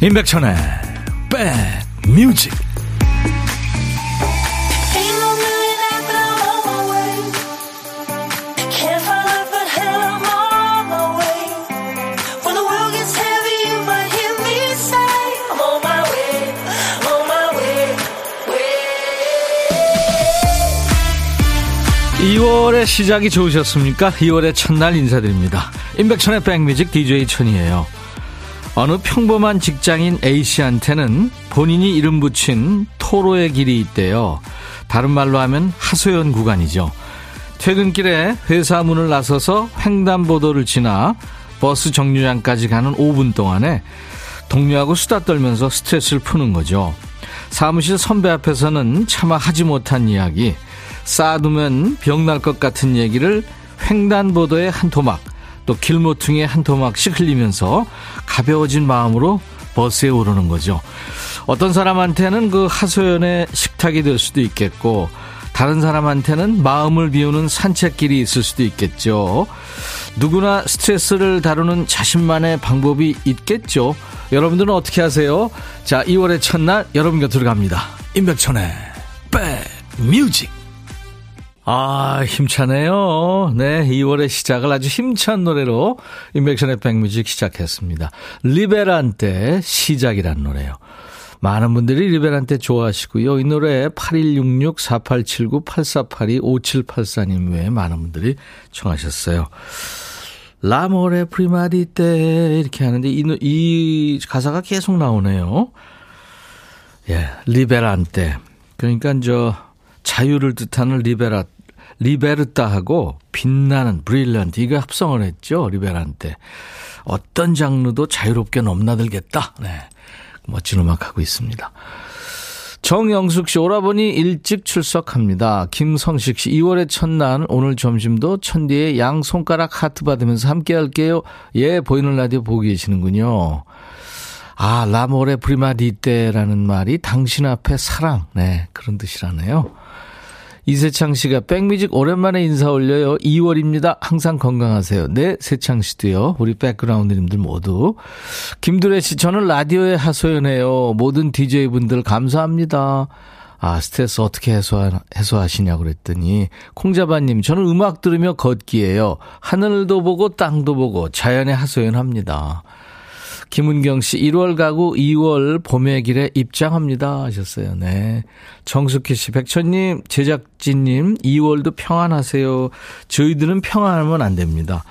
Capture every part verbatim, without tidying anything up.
임백천의 백뮤직. 이월의 시작이 좋으셨습니까? 이월의 첫날 인사드립니다. 임백천의 백뮤직 디제이 천이에요. 어느 평범한 직장인 A씨한테는 본인이 이름 붙인 토로의 길이 있대요. 다른 말로 하면 하소연 구간이죠. 퇴근길에 회사 문을 나서서 횡단보도를 지나 버스 정류장까지 가는 오 분 동안에 동료하고 수다 떨면서 스트레스를 푸는 거죠. 사무실 선배 앞에서는 차마 하지 못한 이야기, 쌓아두면 병날 것 같은 얘기를 횡단보도의 한 토막, 또 길모퉁이에 한 토막씩 흘리면서 가벼워진 마음으로 버스에 오르는 거죠. 어떤 사람한테는 그 하소연의 식탁이 될 수도 있겠고, 다른 사람한테는 마음을 비우는 산책길이 있을 수도 있겠죠. 누구나 스트레스를 다루는 자신만의 방법이 있겠죠. 여러분들은 어떻게 하세요? 자, 이월의 첫날 여러분 곁으로 갑니다. 임백천의 백뮤직. 아, 힘차네요. 네, 이월의 시작을 아주 힘찬 노래로 인백션의 백뮤직 시작했습니다. 리베란테 시작이란 노래요. 많은 분들이 리베란테 좋아하시고요. 이 노래 팔일육육 사팔칠구 팔사팔이 오칠팔사님 외에 많은 분들이 청하셨어요. 라모레 프리마디테 이렇게 하는데 이, 이 가사가 계속 나오네요. 예, 리베란테. 그러니까 저 자유를 뜻하는 리베라 리베르타하고 빛나는 브릴런트, 이거 합성을 했죠. 리베란테. 어떤 장르도 자유롭게 넘나들겠다. 네, 멋진 음악 하고 있습니다. 정영숙 씨, 오라버니 일찍 출석합니다. 김성식 씨, 이월의 첫날 오늘 점심도 천디의 양 손가락 하트 받으면서 함께 할게요. 예, 보이는 라디오 보고 계시는군요. 아, 라모레 프리마디테라는 말이 당신 앞에 사랑, 네, 그런 뜻이라네요. 이세창 씨가 백뮤직 오랜만에 인사 올려요. 이월입니다. 항상 건강하세요. 네, 세창 씨도요. 우리 백그라운드님들 모두. 김두래 씨, 저는 라디오에 하소연해요. 모든 디제이분들 감사합니다. 아, 스트레스 어떻게 해소하, 해소하시냐고 그랬더니 콩자반님, 저는 음악 들으며 걷기예요. 하늘도 보고 땅도 보고 자연에 하소연합니다. 김은경 씨, 일월 가구 이월 봄의 길에 입장합니다 하셨어요. 네. 정숙희 씨, 백천님, 제작진님, 이월도 평안하세요. 저희들은 평안하면 안 됩니다.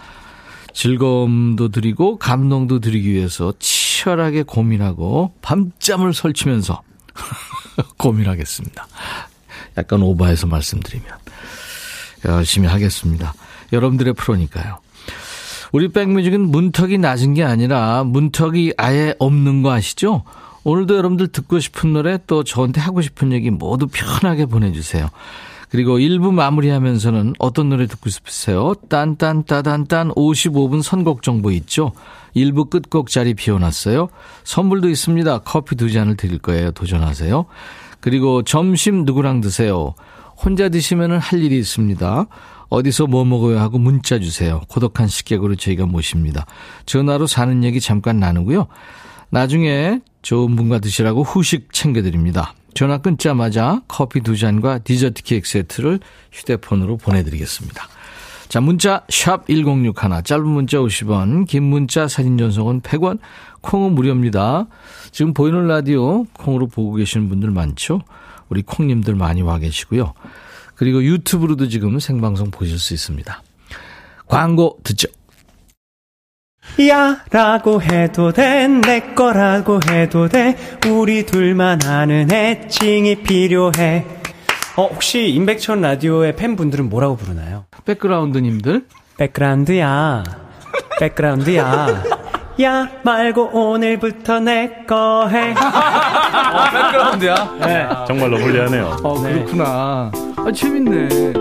즐거움도 드리고 감동도 드리기 위해서 치열하게 고민하고 밤잠을 설치면서 고민하겠습니다. 약간 오버해서 말씀드리면 열심히 하겠습니다. 여러분들의 프로니까요. 우리 백뮤직은 문턱이 낮은 게 아니라 문턱이 아예 없는 거 아시죠? 오늘도 여러분들 듣고 싶은 노래, 또 저한테 하고 싶은 얘기 모두 편하게 보내주세요. 그리고 일 부 마무리하면서는 어떤 노래 듣고 싶으세요? 딴딴따단딴 오십오 분 선곡 정보 있죠? 일 부 끝곡 자리 비워놨어요. 선물도 있습니다. 커피 두 잔을 드릴 거예요. 도전하세요. 그리고 점심 누구랑 드세요? 혼자 드시면 할 일이 있습니다. 어디서 뭐 먹어요 하고 문자 주세요. 고독한 식객으로 저희가 모십니다. 전화로 사는 얘기 잠깐 나누고요. 나중에 좋은 분과 드시라고 후식 챙겨드립니다. 전화 끊자마자 커피 두 잔과 디저트 케이크 세트를 휴대폰으로 보내드리겠습니다. 자, 문자 샵 천육십일, 짧은 문자 오십 원, 긴 문자 사진 전송은 백 원, 콩은 무료입니다. 지금 보이는 라디오 콩으로 보고 계시는 분들 많죠. 우리 콩님들 많이 와 계시고요. 그리고 유튜브로도 지금 생방송 보실 수 있습니다. 광고 듣죠. 야 라고 해도 돼, 내 거라고 해도 돼, 우리 둘만 아는 애칭이 필요해. 어, 혹시 임백천 라디오의 팬분들은 뭐라고 부르나요? 백그라운드님들? 백그라운드야, 백그라운드야. 야 말고 오늘부터 내 거 해. 아, 백그라운드야? 네. 정말로 불리하네요. 어, 그렇구나. 네. 아, 재밌네.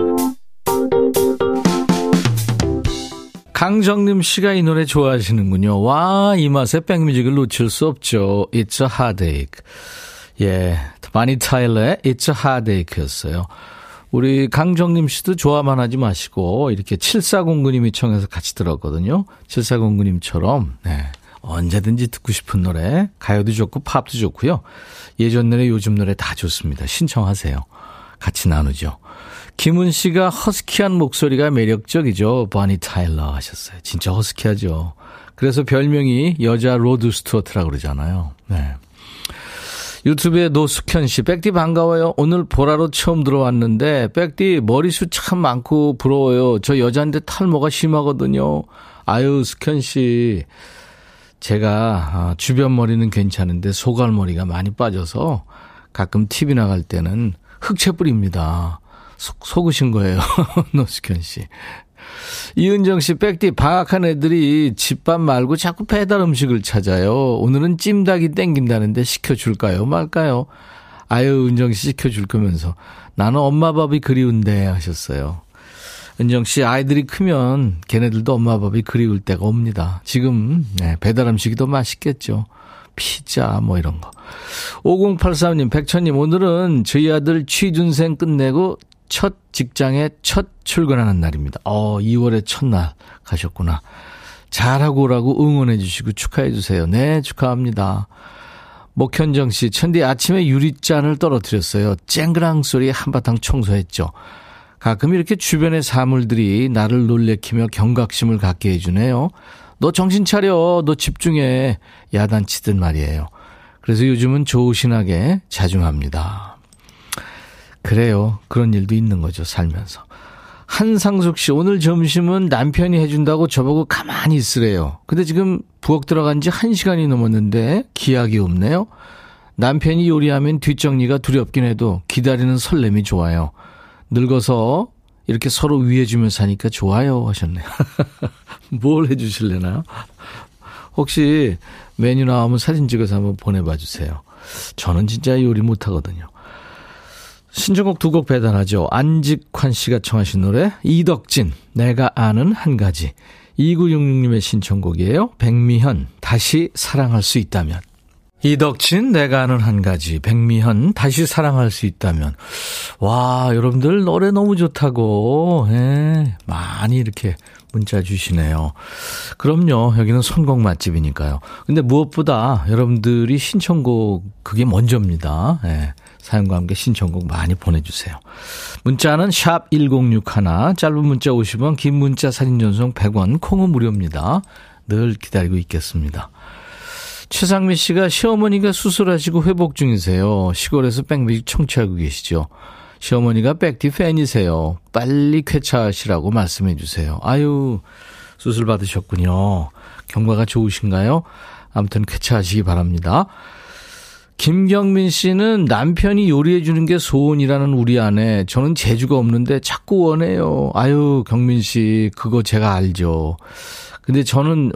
강정림 씨가 이 노래 좋아하시는군요. 와, 이 맛에 백뮤직을 놓칠 수 없죠. It's a heartache. 예, 마니 타일러의 It's a heartache였어요. 우리 강정림 씨도 좋아만 하지 마시고 이렇게 칠사공구 님이 청해서 같이 들었거든요. 칠사공구 님처럼 네, 언제든지 듣고 싶은 노래, 가요도 좋고 팝도 좋고요. 예전 노래, 요즘 노래 다 좋습니다. 신청하세요. 같이 나누죠. 김은 씨가 허스키한 목소리가 매력적이죠. 버니 타일러 하셨어요. 진짜 허스키하죠. 그래서 별명이 여자 로드 스튜어트라고 그러잖아요. 네. 유튜브에 노숙현 씨, 백디 반가워요. 오늘 보라로 처음 들어왔는데 백디 머리숱 참 많고 부러워요. 저 여자인데 탈모가 심하거든요. 아유, 숙현 씨, 제가 주변 머리는 괜찮은데 소갈머리가 많이 빠져서 가끔 티비 나갈 때는 흑채 뿌립니다. 속, 속으신 거예요. 노숙현 씨. 이은정 씨, 백디 방학한 애들이 집밥 말고 자꾸 배달 음식을 찾아요. 오늘은 찜닭이 땡긴다는데 시켜줄까요 말까요? 아유, 은정 씨, 시켜줄 거면서 나는 엄마 밥이 그리운데 하셨어요. 은정 씨, 아이들이 크면 걔네들도 엄마 밥이 그리울 때가 옵니다. 지금 네, 배달 음식이 더 맛있겠죠. 피자 뭐 이런 거. 오공팔삼 님, 백천님, 오늘은 저희 아들 취준생 끝내고 첫 직장에 첫 출근하는 날입니다. 어, 이월의 첫날 가셨구나. 잘하고 오라고 응원해 주시고 축하해 주세요. 네, 축하합니다. 목현정 씨, 천디 아침에 유리잔을 떨어뜨렸어요. 쨍그랑 소리에 한바탕 청소했죠. 가끔 이렇게 주변의 사물들이 나를 놀래키며 경각심을 갖게 해주네요. 너 정신 차려, 너 집중해, 야단치듯 말이에요. 그래서 요즘은 조신하게 자중합니다. 그래요. 그런 일도 있는 거죠, 살면서. 한상숙 씨, 오늘 점심은 남편이 해준다고 저보고 가만히 있으래요. 근데 지금 부엌 들어간 지 한 시간이 넘었는데 기약이 없네요. 남편이 요리하면 뒷정리가 두렵긴 해도 기다리는 설렘이 좋아요. 늙어서 이렇게 서로 위해주면서 하니까 좋아요 하셨네요. 뭘 해주실래나요? 혹시 메뉴 나오면 사진 찍어서 한번 보내봐 주세요. 저는 진짜 요리 못하거든요. 신청곡 두 곡 배달하죠. 안직환 씨가 청하신 노래 이덕진, 내가 아는 한 가지. 이구육육 님의 신청곡이에요. 백미현, 다시 사랑할 수 있다면. 이덕진, 내가 아는 한 가지. 백미현, 다시 사랑할 수 있다면. 와, 여러분들 노래 너무 좋다고 예, 많이 이렇게 문자 주시네요. 그럼요, 여기는 선곡 맛집이니까요. 근데 무엇보다 여러분들이 신청곡 그게 먼저입니다. 예. 사연과 함께 신청곡 많이 보내주세요. 문자는 샵 일공육일, 짧은 문자 오십 원, 긴 문자 사진 전송 백 원, 콩은 무료입니다. 늘 기다리고 있겠습니다. 최상미 씨가 시어머니가 수술하시고 회복 중이세요. 시골에서 백뮤직 청취하고 계시죠. 시어머니가 백디 팬이세요. 빨리 쾌차하시라고 말씀해 주세요. 아유, 수술 받으셨군요. 경과가 좋으신가요? 아무튼 쾌차하시기 바랍니다. 김경민 씨는 남편이 요리해 주는 게 소원이라는 우리 아내, 저는 재주가 없는데 자꾸 원해요. 아유, 경민 씨, 그거 제가 알죠. 근데 저는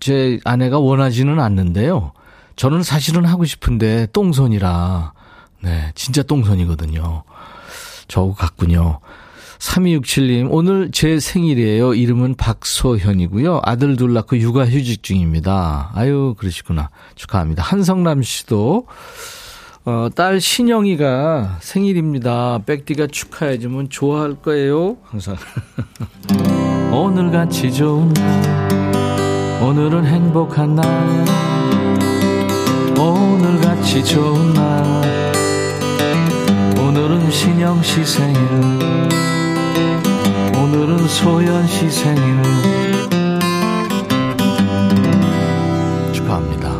제 아내가 원하지는 않는데요. 저는 사실은 하고 싶은데 똥손이라. 네, 진짜 똥손이거든요. 저하고 같군요. 삼이육칠 님, 오늘 제 생일이에요. 이름은 박소현이고요. 아들 둘 낳고 육아휴직 중입니다. 아유, 그러시구나. 축하합니다. 한성남 씨도 어, 딸 신영이가 생일입니다. 백디가 축하해주면 좋아할 거예요. 항상. 오늘같이 좋은 날, 오늘은 행복한 날, 오늘같이 좋은 날, 오늘은 신영 씨 생일, 오늘은 소연 씨 생일 축하합니다.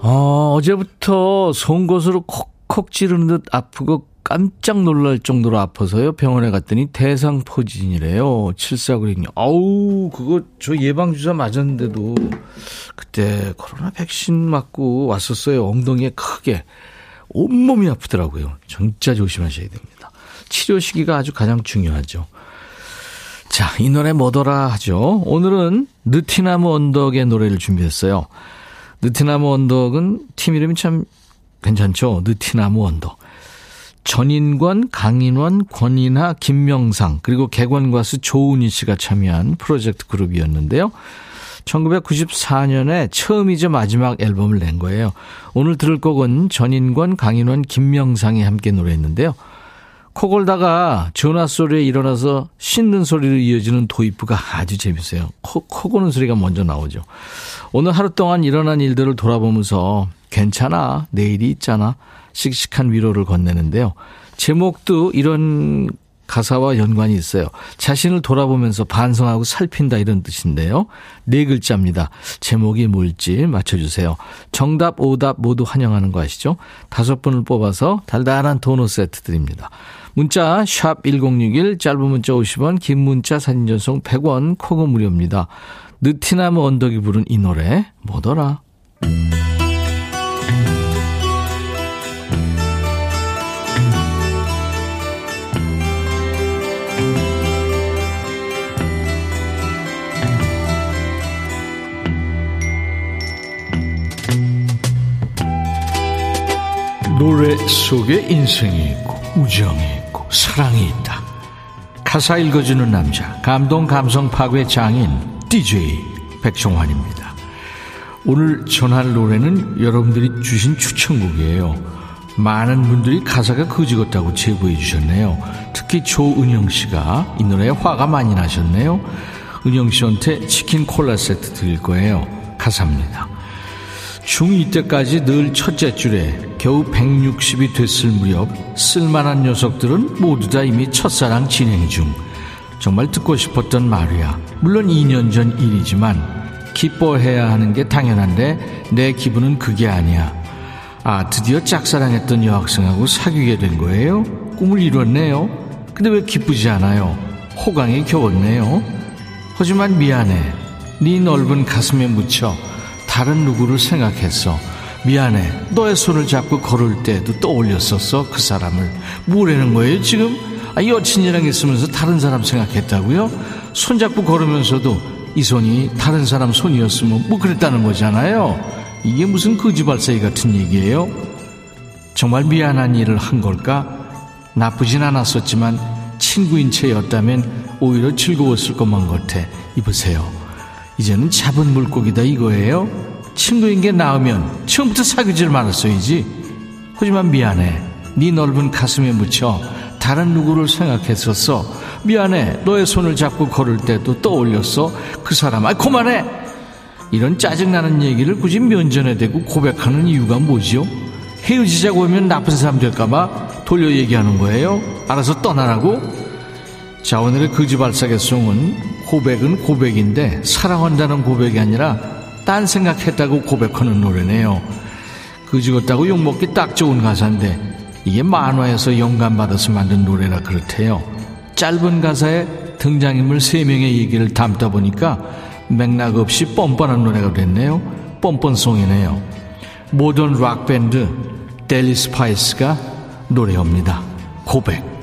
어, 어제부터 송곳으로 콕콕 찌르는 듯 아프고 깜짝 놀랄 정도로 아파서요. 병원에 갔더니 대상포진이래요. 칠사구육 님. 아우, 그거 저 예방주사 맞았는데도 그때 코로나 백신 맞고 왔었어요. 엉덩이에 크게. 온몸이 아프더라고요. 진짜 조심하셔야 됩니다. 치료 시기가 아주 가장 중요하죠. 자, 이 노래 뭐더라 하죠. 오늘은 느티나무 언덕의 노래를 준비했어요. 느티나무 언덕은 팀 이름이 참 괜찮죠. 느티나무 언덕. 전인권, 강인원, 권인하, 김명상 그리고 객원 가수 조은희 씨가 참여한 프로젝트 그룹이었는데요. 천구백구십사 년에 처음이자 마지막 앨범을 낸 거예요. 오늘 들을 곡은 전인권, 강인원, 김명상이 함께 노래했는데요. 코 골다가 전화 소리에 일어나서 씻는 소리로 이어지는 도입부가 아주 재밌어요. 코, 코 고는 소리가 먼저 나오죠. 오늘 하루 동안 일어난 일들을 돌아보면서 괜찮아, 내일이 있잖아, 씩씩한 위로를 건네는데요. 제목도 이런 가사와 연관이 있어요. 자신을 돌아보면서 반성하고 살핀다, 이런 뜻인데요. 네 글자입니다. 제목이 뭘지 맞춰주세요. 정답, 오답 모두 환영하는 거 아시죠? 다섯 분을 뽑아서 달달한 도넛 세트 드립니다. 문자 샵 천육십일, 짧은 문자 오십 원, 긴 문자 사진 전송 백 원, 콩은 무료입니다. 느티나무 언덕이 부른 이 노래 뭐더라? 노래 속에 인생이 있고 우정이 있고 사랑이 있다. 가사 읽어주는 남자, 감동 감성 파괴 장인 디제이 백종환입니다. 오늘 전할 노래는 여러분들이 주신 추천곡이에요. 많은 분들이 가사가 그지 같다고 제보해 주셨네요. 특히 조은영씨가 이 노래에 화가 많이 나셨네요. 은영씨한테 치킨 콜라 세트 드릴 거예요. 가사입니다. 중이 때까지 늘 첫째 줄에 겨우 백육십이 됐을 무렵 쓸만한 녀석들은 모두 다 이미 첫사랑 진행 중. 정말 듣고 싶었던 말이야. 물론 이 년 전 일이지만 기뻐해야 하는 게 당연한데 내 기분은 그게 아니야. 아, 드디어 짝사랑했던 여학생하고 사귀게 된 거예요? 꿈을 이뤘네요. 근데 왜 기쁘지 않아요? 호강에 겨웠네요. 하지만 미안해. 네 넓은 가슴에 묻혀 다른 누구를 생각했어. 미안해. 너의 손을 잡고 걸을 때도 떠올렸었어, 그 사람을. 뭐라는 거예요 지금? 아, 여친이랑 있으면서 다른 사람 생각했다고요? 손잡고 걸으면서도 이 손이 다른 사람 손이었으면 뭐 그랬다는 거잖아요. 이게 무슨 거지발사이 같은 얘기예요? 정말 미안한 일을 한 걸까? 나쁘진 않았었지만 친구인 채였다면 오히려 즐거웠을 것만 같아. 입으세요. 이제는 잡은 물고기다, 이거예요. 친구인 게 나으면 처음부터 사귀질 말았어야지. 하지만 미안해. 네 넓은 가슴에 묻혀 다른 누구를 생각했었어. 미안해. 너의 손을 잡고 걸을 때도 떠올렸어, 그 사람. 아, 그만해. 이런 짜증나는 얘기를 굳이 면전에 대고 고백하는 이유가 뭐지요? 헤어지자고 하면 나쁜 사람 될까봐 돌려 얘기하는 거예요? 알아서 떠나라고? 자, 오늘의 거지발사계송은 고백은 고백인데 사랑한다는 고백이 아니라 딴 생각했다고 고백하는 노래네요. 그지같다고 욕먹기 딱 좋은 가사인데 이게 만화에서 영감받아서 만든 노래라 그렇대요. 짧은 가사에 등장인물 세 명의 얘기를 담다 보니까 맥락 없이 뻔뻔한 노래가 됐네요. 뻔뻔송이네요. 모던 락밴드 델리 스파이스가 노래합니다. 고백.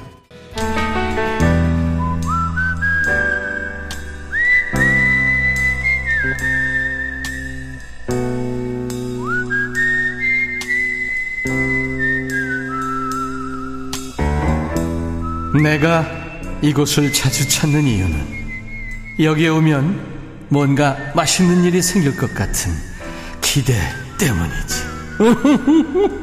내가 이곳을 자주 찾는 이유는 여기에 오면 뭔가 맛있는 일이 생길 것 같은 기대 때문이지.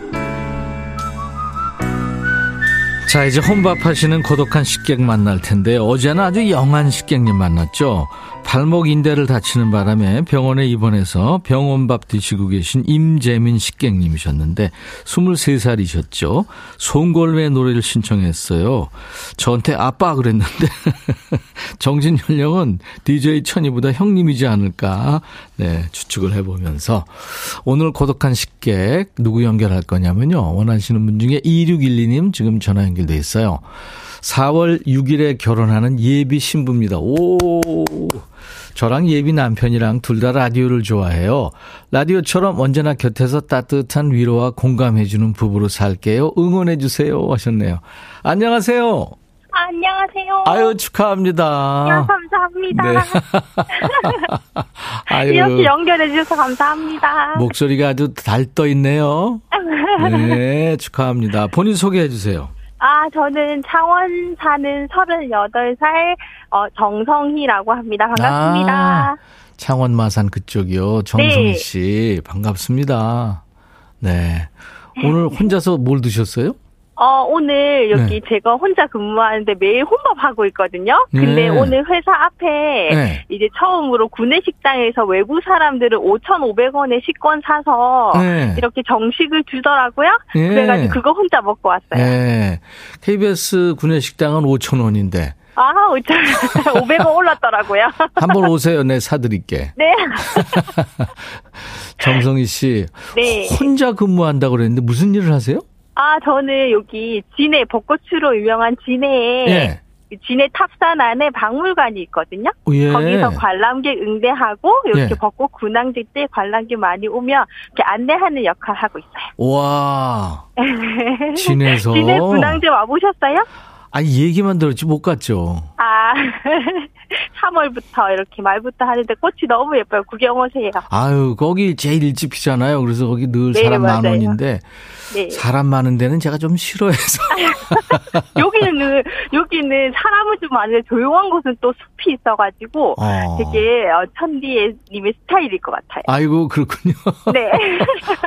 자, 이제 혼밥하시는 고독한 식객 만날 텐데 어제는 아주 영한 식객님 만났죠. 발목 인대를 다치는 바람에 병원에 입원해서 병원밥 드시고 계신 임재민 식객님이셨는데 스물세 살이셨죠. 송골매 노래를 신청했어요. 저한테 아빠 그랬는데 정신 연령은 디제이 천이보다 형님이지 않을까, 네, 추측을 해보면서 오늘 고독한 식객 누구 연결할 거냐면요, 원하시는 분 중에 이육일이 님 지금 전화 연결 돼 있어요. 사월 육일에 결혼하는 예비 신부입니다. 오, 저랑 예비 남편이랑 둘 다 라디오를 좋아해요. 라디오처럼 언제나 곁에서 따뜻한 위로와 공감해주는 부부로 살게요. 응원해주세요. 하셨네요. 안녕하세요. 안녕하세요. 아유, 축하합니다. 야, 감사합니다. 네. 아유, 이렇게 연결해주셔서 감사합니다. 목소리가 아주 달떠 있네요. 네, 축하합니다. 본인 소개해주세요. 아, 저는 창원 사는 서른여덟 살 어, 정성희라고 합니다. 반갑습니다. 아, 창원 마산 그쪽이요. 정성희 씨. 네. 반갑습니다. 네. 오늘 혼자서 뭘 드셨어요? 어, 오늘 여기 네. 제가 혼자 근무하는데 매일 혼밥하고 있거든요. 근데 네. 오늘 회사 앞에 네. 이제 처음으로 구내식당에서 외부 사람들을 오천오백 원에 식권 사서 네. 이렇게 정식을 주더라고요. 네. 그래가지고 그거 혼자 먹고 왔어요. 네. 케이비에스 구내식당은 오천 원인데. 아, 오백 원 올랐더라고요. 한번 오세요. 네, 사드릴게. 네. 정성희 씨. 네. 혼자 근무한다고 그랬는데 무슨 일을 하세요? 아, 저는 여기 진해, 벚꽃으로 유명한 진해에, 예. 진해 탑산 안에 박물관이 있거든요. 예. 거기서 관람객 응대하고, 이렇게 예. 벚꽃 군항제 때 관람객 많이 오면, 이렇게 안내하는 역할 하고 있어요. 와. 진해에서. 진해 군항제 와보셨어요? 아니, 얘기만 들었지 못 갔죠. 아. 삼월부터 이렇게 말부터 하는데 꽃이 너무 예뻐요. 구경 오세요. 아유, 거기 제일 일찍이잖아요. 그래서 거기 늘 네, 사람 맞아요. 만원인데 네. 사람 많은 데는 제가 좀 싫어해서. 여기는 여기는 사람은 좀 많은데 조용한 곳은 또 숲이 있어가지고 어. 되게 천디님의 스타일일 것 같아요. 아이고 그렇군요. 네.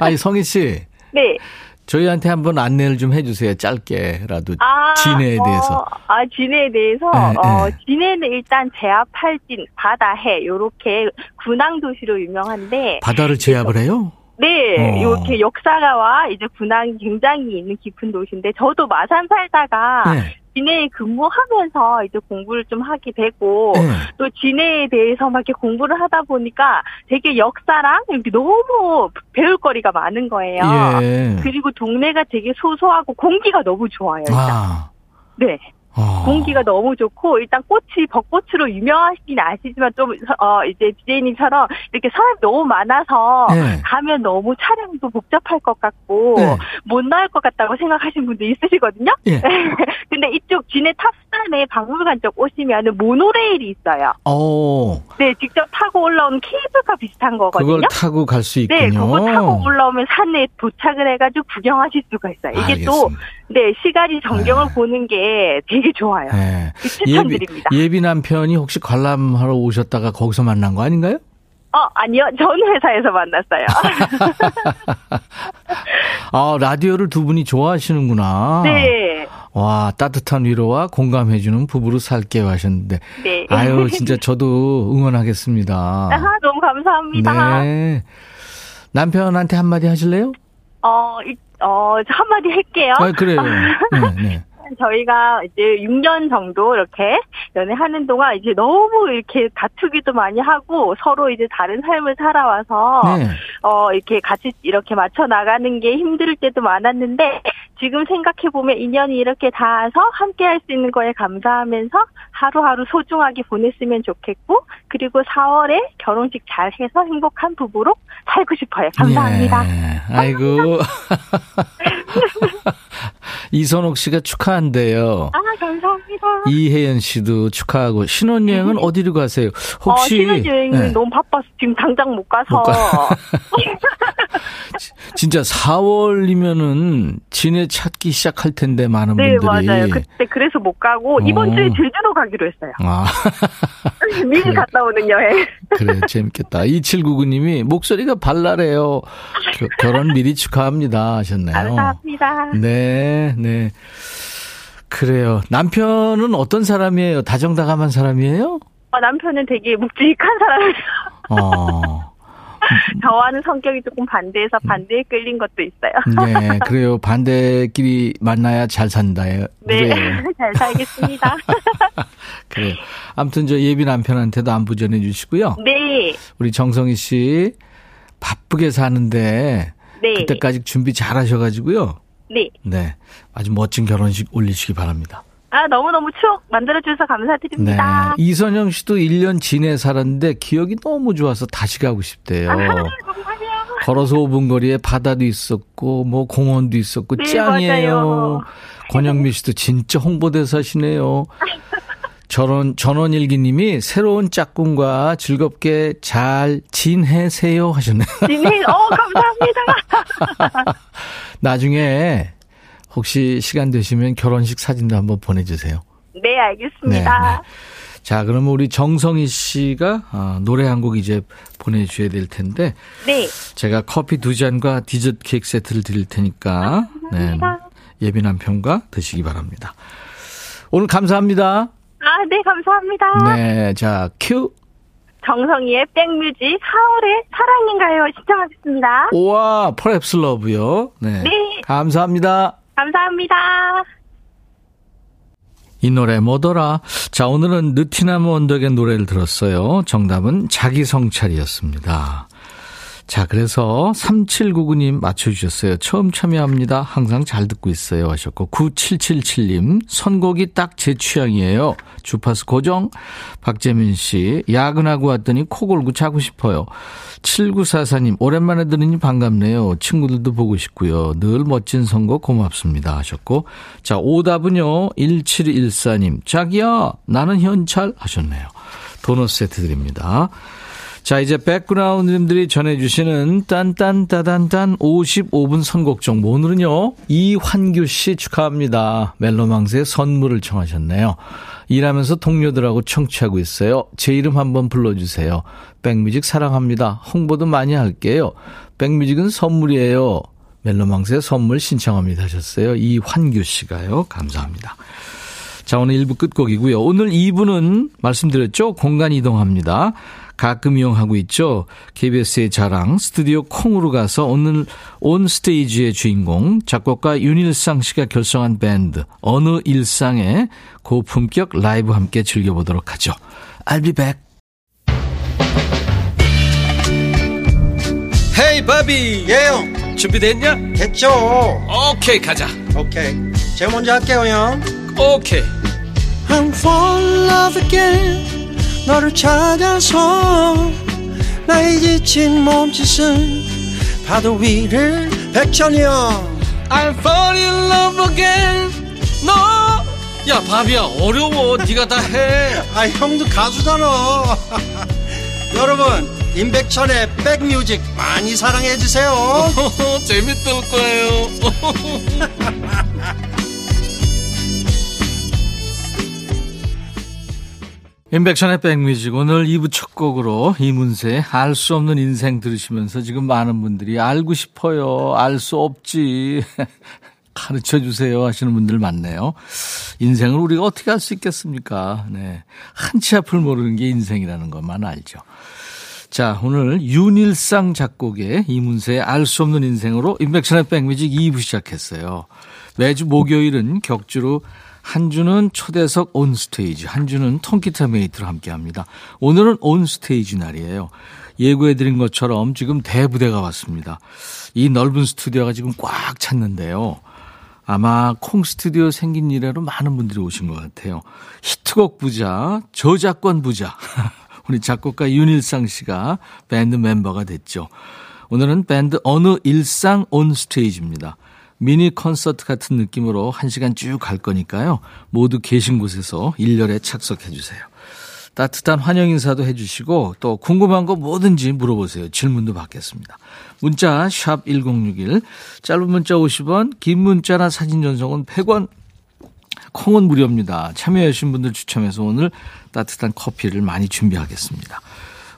아니 성희 씨. 네. 저희한테 한번 안내를 좀 해주세요. 짧게라도 아, 진해에 어, 대해서. 아 진해에 대해서. 네, 어, 네. 진해는 일단 제압할진 바다해 요렇게 군항 도시로 유명한데. 바다를 제압을 해요? 네, 이렇게 역사가와 이제 군항이 굉장히 있는 깊은 도시인데 저도 마산 살다가. 네. 진해에 근무하면서 이제 공부를 좀 하게 되고 네. 또 진해에 대해서 막 이렇게 공부를 하다 보니까 되게 역사랑 이렇게 너무 배울 거리가 많은 거예요. 예. 그리고 동네가 되게 소소하고 공기가 너무 좋아요. 일단. 아. 네. 아. 공기가 너무 좋고 일단 꽃이 벚꽃으로 유명하시긴 아시지만 좀 어 이제 디제이님처럼 이렇게 사람이 너무 많아서 네. 가면 너무 차량도 복잡할 것 같고 네. 못 나올 것 같다고 생각하시는 분도 있으시거든요. 네. 근데 이쪽 진해 탑산에 박물관 쪽 오시면은 모노레일이 있어요. 오. 네, 직접 타고 올라온 케이블카 비슷한 거거든요. 그걸 타고 갈 수 있군요. 네, 그거 타고 올라오면 산에 도착을 해가지고 구경하실 수가 있어요. 이게 알겠습니다. 또 네, 시가리 전경을 네. 보는 게 되게 좋아요. 네. 추천드립니다. 예비, 예비 남편이 혹시 관람하러 오셨다가 거기서 만난 거 아닌가요? 어, 아니요. 전 회사에서 만났어요. 아, 라디오를 두 분이 좋아하시는구나. 네. 와, 따뜻한 위로와 공감해주는 부부로 살게요 하셨는데. 네. 아유, 진짜 저도 응원하겠습니다. 아, 너무 감사합니다. 네. 남편한테 한마디 하실래요? 어, 이, 어, 한마디 할게요. 아, 그래요. 네, 네. 저희가 이제 육 년 정도 이렇게 연애하는 동안 이제 너무 이렇게 다투기도 많이 하고 서로 이제 다른 삶을 살아와서 네. 어 이렇게 같이 이렇게 맞춰 나가는 게 힘들 때도 많았는데 지금 생각해 보면 인연이 이렇게 닿아서 함께 할 수 있는 거에 감사하면서 하루하루 소중하게 보냈으면 좋겠고 그리고 사월에 결혼식 잘 해서 행복한 부부로 살고 싶어요. 감사합니다. 네. 아이고. 이선옥 씨가 축하한대요. 아, 감사합니다. 이혜연 씨도 축하하고. 신혼여행은 네. 어디로 가세요? 혹시. 어, 신혼여행은 네. 너무 바빠서 지금 당장 못 가서. 못 가. 진짜 사월이면은 진해 찾기 시작할 텐데, 많은 네, 분들이. 네, 맞아요. 그때 그래서 못 가고, 어. 이번 주에 제주도 가기로 했어요. 아. 미리 그래. 갔다 오는 여행. 그래, 재밌겠다. 이칠구구 님이 목소리가 발랄해요. 겨, 결혼 미리 축하합니다. 하셨네요. 감사합니다. 네, 네. 그래요. 남편은 어떤 사람이에요? 다정다감한 사람이에요? 어, 남편은 되게 묵직한 사람이에요. 어. 저와는 성격이 조금 반대해서 반대에 끌린 것도 있어요. 네, 그래요. 반대끼리 만나야 잘 산다. 네, 그래요. 잘 살겠습니다. 그래요. 아무튼 저 예비 남편한테도 안부 전해주시고요. 네. 우리 정성희 씨 바쁘게 사는데 네. 그때까지 준비 잘 하셔가지고요. 네. 네, 아주 멋진 결혼식 올리시기 바랍니다. 아, 너무너무 추억 만들어주셔서 감사드립니다. 네. 이선영 씨도 일 년 진해 살았는데 기억이 너무 좋아서 다시 가고 싶대요. 아, 정말요? 걸어서 오 분 거리에 바다도 있었고, 뭐 공원도 있었고, 네, 짱이에요. 맞아요. 권영미 씨도 진짜 홍보대사시네요. 전원, 전원일기님이 새로운 짝꿍과 즐겁게 잘 지내세요 하셨네요. 진해, 어, 감사합니다. 나중에 혹시 시간 되시면 결혼식 사진도 한번 보내주세요. 네, 알겠습니다. 네, 네. 자, 그러면 우리 정성희 씨가 노래 한 곡 이제 보내주셔야 될 텐데 네. 제가 커피 두 잔과 디저트 케이크 세트를 드릴 테니까 네, 예민한 편과 드시기 바랍니다. 오늘 감사합니다. 아, 네, 감사합니다. 네, 자, 큐. 정성희의 백뮤직 사월의 사랑인가요? 신청하셨습니다. 우와, Perhaps Love요. 네. 네. 감사합니다. 감사합니다. 이 노래 뭐더라? 자, 오늘은 느티나무 언덕의 노래를 들었어요. 정답은 자기 성찰이었습니다. 자, 그래서 삼칠구구 님 맞춰주셨어요. 처음 참여합니다. 항상 잘 듣고 있어요 하셨고, 구칠칠칠 님 선곡이 딱 제 취향이에요. 주파수 고정. 박재민 씨, 야근하고 왔더니 코 골고 자고 싶어요. 칠구사사 님 오랜만에 들으니 반갑네요. 친구들도 보고 싶고요. 늘 멋진 선곡 고맙습니다 하셨고, 자, 오답은요 일칠일사 님 자기야 나는 현찰 하셨네요. 도넛 세트 드립니다. 자, 이제 백그라운드님들이 전해주시는 딴딴따단딴 오십오 분 선곡 정보. 오늘은요 이환규 씨 축하합니다. 멜로망스의 선물을 청하셨네요. 일하면서 동료들하고 청취하고 있어요. 제 이름 한번 불러주세요. 백뮤직 사랑합니다. 홍보도 많이 할게요. 백뮤직은 선물이에요. 멜로망스의 선물 신청합니다 하셨어요. 이환규 씨가요. 감사합니다. 자, 오늘 일 부 끝곡이고요. 오늘 이 부는 말씀드렸죠. 공간 이동합니다. 가끔 이용하고 있죠. 케이비에스의 자랑 스튜디오 콩으로 가서 오늘 온 스테이지의 주인공 작곡가 윤일상 씨가 결성한 밴드 어느 일상의 고품격 라이브 함께 즐겨보도록 하죠. I'll be back. Hey, 바비. 예영. Yeah. 준비됐냐? 됐죠. 오케이, okay, 가자. 오케이. Okay. 제가 먼저 할게요, 형. 오케이. Okay. I'm falling in love again. 너를 찾아서 나의 지친 몸짓은 파도 위를 백천이야 I'm falling in love again 너 no. 야, 바비야 어려워. 네가 다 해. 아, 형도 가수잖아. 여러분, 임백천의 백뮤직 많이 사랑해 주세요. 재밌을 거예요. 임백천의 백뮤직 오늘 이 부 첫 곡으로 이문세 알 수 없는 인생 들으시면서 지금 많은 분들이 알고 싶어요. 알 수 없지. 가르쳐주세요 하시는 분들 많네요. 인생을 우리가 어떻게 알 수 있겠습니까? 네, 한치 앞을 모르는 게 인생이라는 것만 알죠. 자, 오늘 윤일상 작곡의 이문세의 알 수 없는 인생으로 임백천의 백뮤직 이 부 시작했어요. 매주 목요일은 격주로 한 주는 초대석 온 스테이지, 한 주는 통기타 메이트로 함께합니다. 오늘은 온 스테이지 날이에요. 예고해드린 것처럼 지금 대부대가 왔습니다. 이 넓은 스튜디오가 지금 꽉 찼는데요. 아마 콩 스튜디오 생긴 이래로 많은 분들이 오신 것 같아요. 히트곡 부자, 저작권 부자. 우리 작곡가 윤일상 씨가 밴드 멤버가 됐죠. 오늘은 밴드 어느 일상 온 스테이지입니다. 미니 콘서트 같은 느낌으로 한 시간 쭉 갈 거니까요. 모두 계신 곳에서 일렬에 착석해 주세요. 따뜻한 환영 인사도 해 주시고 또 궁금한 거 뭐든지 물어보세요. 질문도 받겠습니다. 문자 샵 일공육일, 짧은 문자 오십 원, 긴 문자나 사진 전송은 백 원, 콩은 무료입니다. 참여해 주신 분들 추첨해서 오늘 따뜻한 커피를 많이 준비하겠습니다.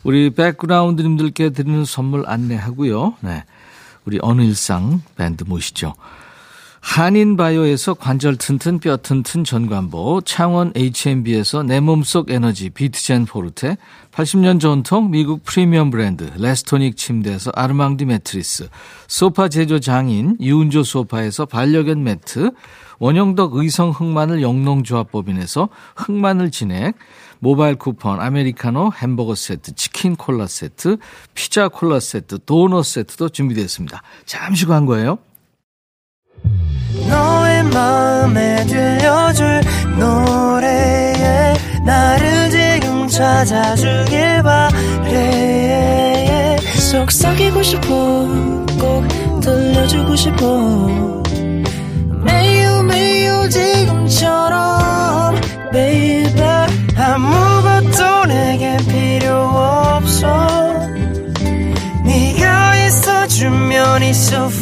우리 백그라운드님들께 드리는 선물 안내하고요. 네. 우리 어느 일상 밴드 모시죠. 한인바이오에서 관절 튼튼 뼈 튼튼 전관보, 창원 에이치엠비에서 내 몸속 에너지 비트젠 포르테, 팔십 년 전통 미국 프리미엄 브랜드 레스토닉 침대에서 아르망디 매트리스, 소파 제조 장인 유은조 소파에서 반려견 매트, 원형덕 의성 흑마늘 영농조합법인에서 흑마늘 진액, 모바일 쿠폰, 아메리카노, 햄버거 세트, 치킨 콜라 세트, 피자 콜라 세트, 도넛 세트도 준비되어 있습니다. 잠시 광고예요. 너의 마음에 들려줄 노래에 나를 지금 찾아주길 바래. 속삭이고 싶어, 꼭 들려주고 싶어. 매우 매우 지금처럼 baby 아무것도 내게 필요 없어. 네가 있어주면 it's so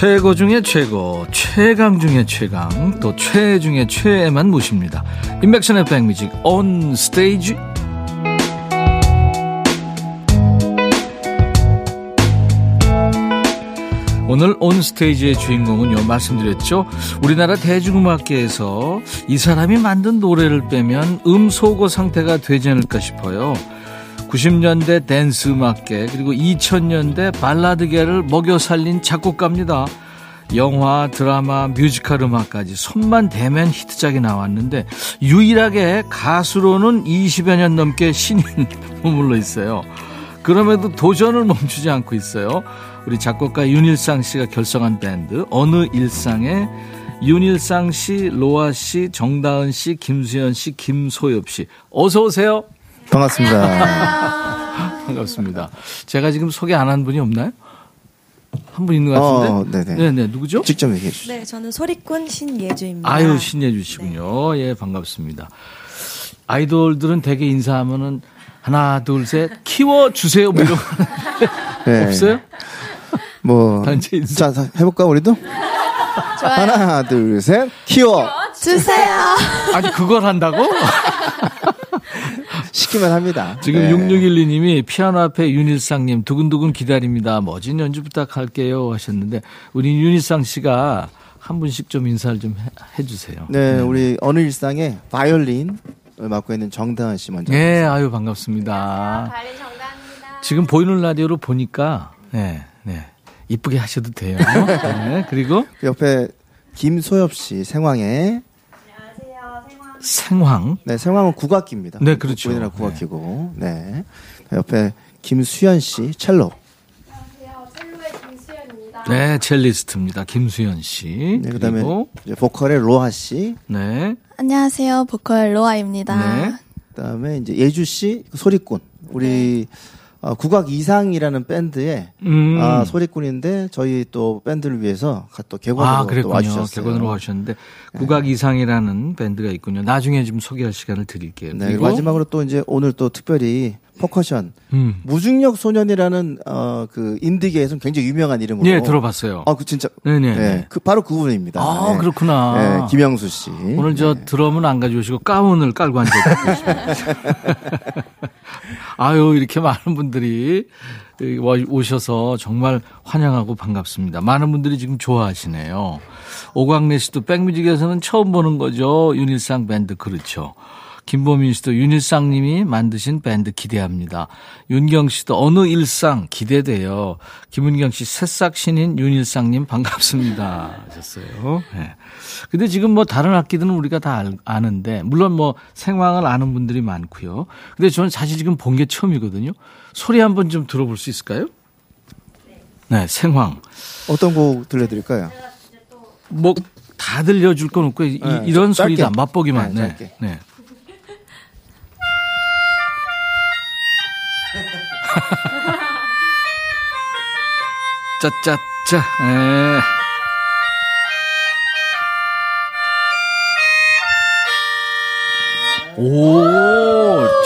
최고 중에 최고, 최강 중에 최강, 또 최애 중에 최애만 모십니다. 임백천의 백뮤직 온 스테이지. 오늘 온 스테이지의 주인공은요, 말씀드렸죠. 우리나라 대중음악계에서 이 사람이 만든 노래를 빼면 음소거 상태가 되지 않을까 싶어요. 구십 년대 댄스 음악계, 그리고 이천 년대 발라드계를 먹여 살린 작곡가입니다. 영화, 드라마, 뮤지컬 음악까지 손만 대면 히트작이 나왔는데, 유일하게 가수로는 이십여 년 넘게 신인 머물러 있어요. 그럼에도 도전을 멈추지 않고 있어요. 우리 작곡가 윤일상 씨가 결성한 밴드 어느 일상에 윤일상 씨, 로아 씨, 정다은 씨, 김수연 씨, 김소엽 씨, 어서 오세요. 반갑습니다. 반갑습니다. 제가 지금 소개 안 한 분이 없나요? 한 분 있는 것 같은데. 어, 네네. 네네. 누구죠? 직접 얘기해 주시죠. 네, 저는 소리꾼 신예주입니다. 아유, 신예주 씨군요. 네. 예, 반갑습니다. 아이돌들은 되게 인사하면은 하나, 둘, 셋, 키워 주세요. 뭐 이런 네. 없어요? 뭐 자, 해볼까 우리도? 좋아요. 하나, 둘, 셋, 키워 주세요. 아니 그걸 한다고? 시키면 합니다. 지금 네. 육육일이 님이 피아노 앞에 윤일상님 두근두근 기다립니다. 멋진 연주 부탁할게요 하셨는데, 우리 윤일상 씨가 한 분씩 좀 인사를 좀 해주세요. 네, 네, 우리 어느 일상의 바이올린을 맡고 있는 정다은 씨 먼저. 네, 아유 반갑습니다. 바이올린 정다은입니다. 지금 보이는 라디오로 보니까 네, 네, 이쁘게 하셔도 돼요. 네, 그리고 옆에 김소엽 씨 생황에. 생황. 네, 생황은 국악기입니다. 네, 그렇죠. 우리나라 국악기고. 네. 네. 옆에 김수연 씨, 첼로. 안녕하세요. 첼로의 김수연입니다. 네, 첼리스트입니다. 김수연 씨. 네, 그다음에 이제 보컬의 로아 씨. 네. 안녕하세요. 보컬 로아입니다. 네. 그다음에 이제 예주 씨, 소리꾼. 우리 네. 어, 국악 이상이라는 밴드의 음. 아, 소리꾼인데 저희 또 밴드를 위해서 또 객원으로 아, 또 와주셨어요. 객원으로 와주셨는데 네. 국악 이상이라는 밴드가 있군요. 나중에 좀 소개할 시간을 드릴게요. 네, 그리고 마지막으로 또 이제 오늘 또 특별히 퍼커션 음. 무중력 소년이라는 어, 그 인디계에서 굉장히 유명한 이름으로. 네, 들어봤어요. 아, 그 진짜. 네네. 네, 그 바로 그분입니다. 아, 네. 그렇구나. 네, 김영수 씨. 오늘 저 네. 드럼은 안 가져오시고 가운을 깔고 앉아주셨습니다. 아유, 이렇게 많은 분들이 오셔서 정말 환영하고 반갑습니다. 많은 분들이 지금 좋아하시네요. 오광래 씨도 백뮤직에서는 처음 보는 거죠. 윤일상 밴드. 그렇죠. 김보민 씨도 윤일상 님이 만드신 밴드 기대합니다. 윤경 씨도 어느 일상 기대돼요. 김은경 씨 새싹 신인 윤일상 님 반갑습니다 하셨어요. 네. 근데 지금 뭐 다른 악기들은 우리가 다 아는데, 물론 뭐 생황을 아는 분들이 많고요. 근데 저는 사실 지금 본 게 처음이거든요. 소리 한번 좀 들어볼 수 있을까요? 네, 생황. 어떤 곡 들려드릴까요? 뭐 다 들려줄 건 없고 네, 이, 이런 짧게. 소리다. 맛보기만. 네, 짧게. 네. 짜짜짜. 네. 오,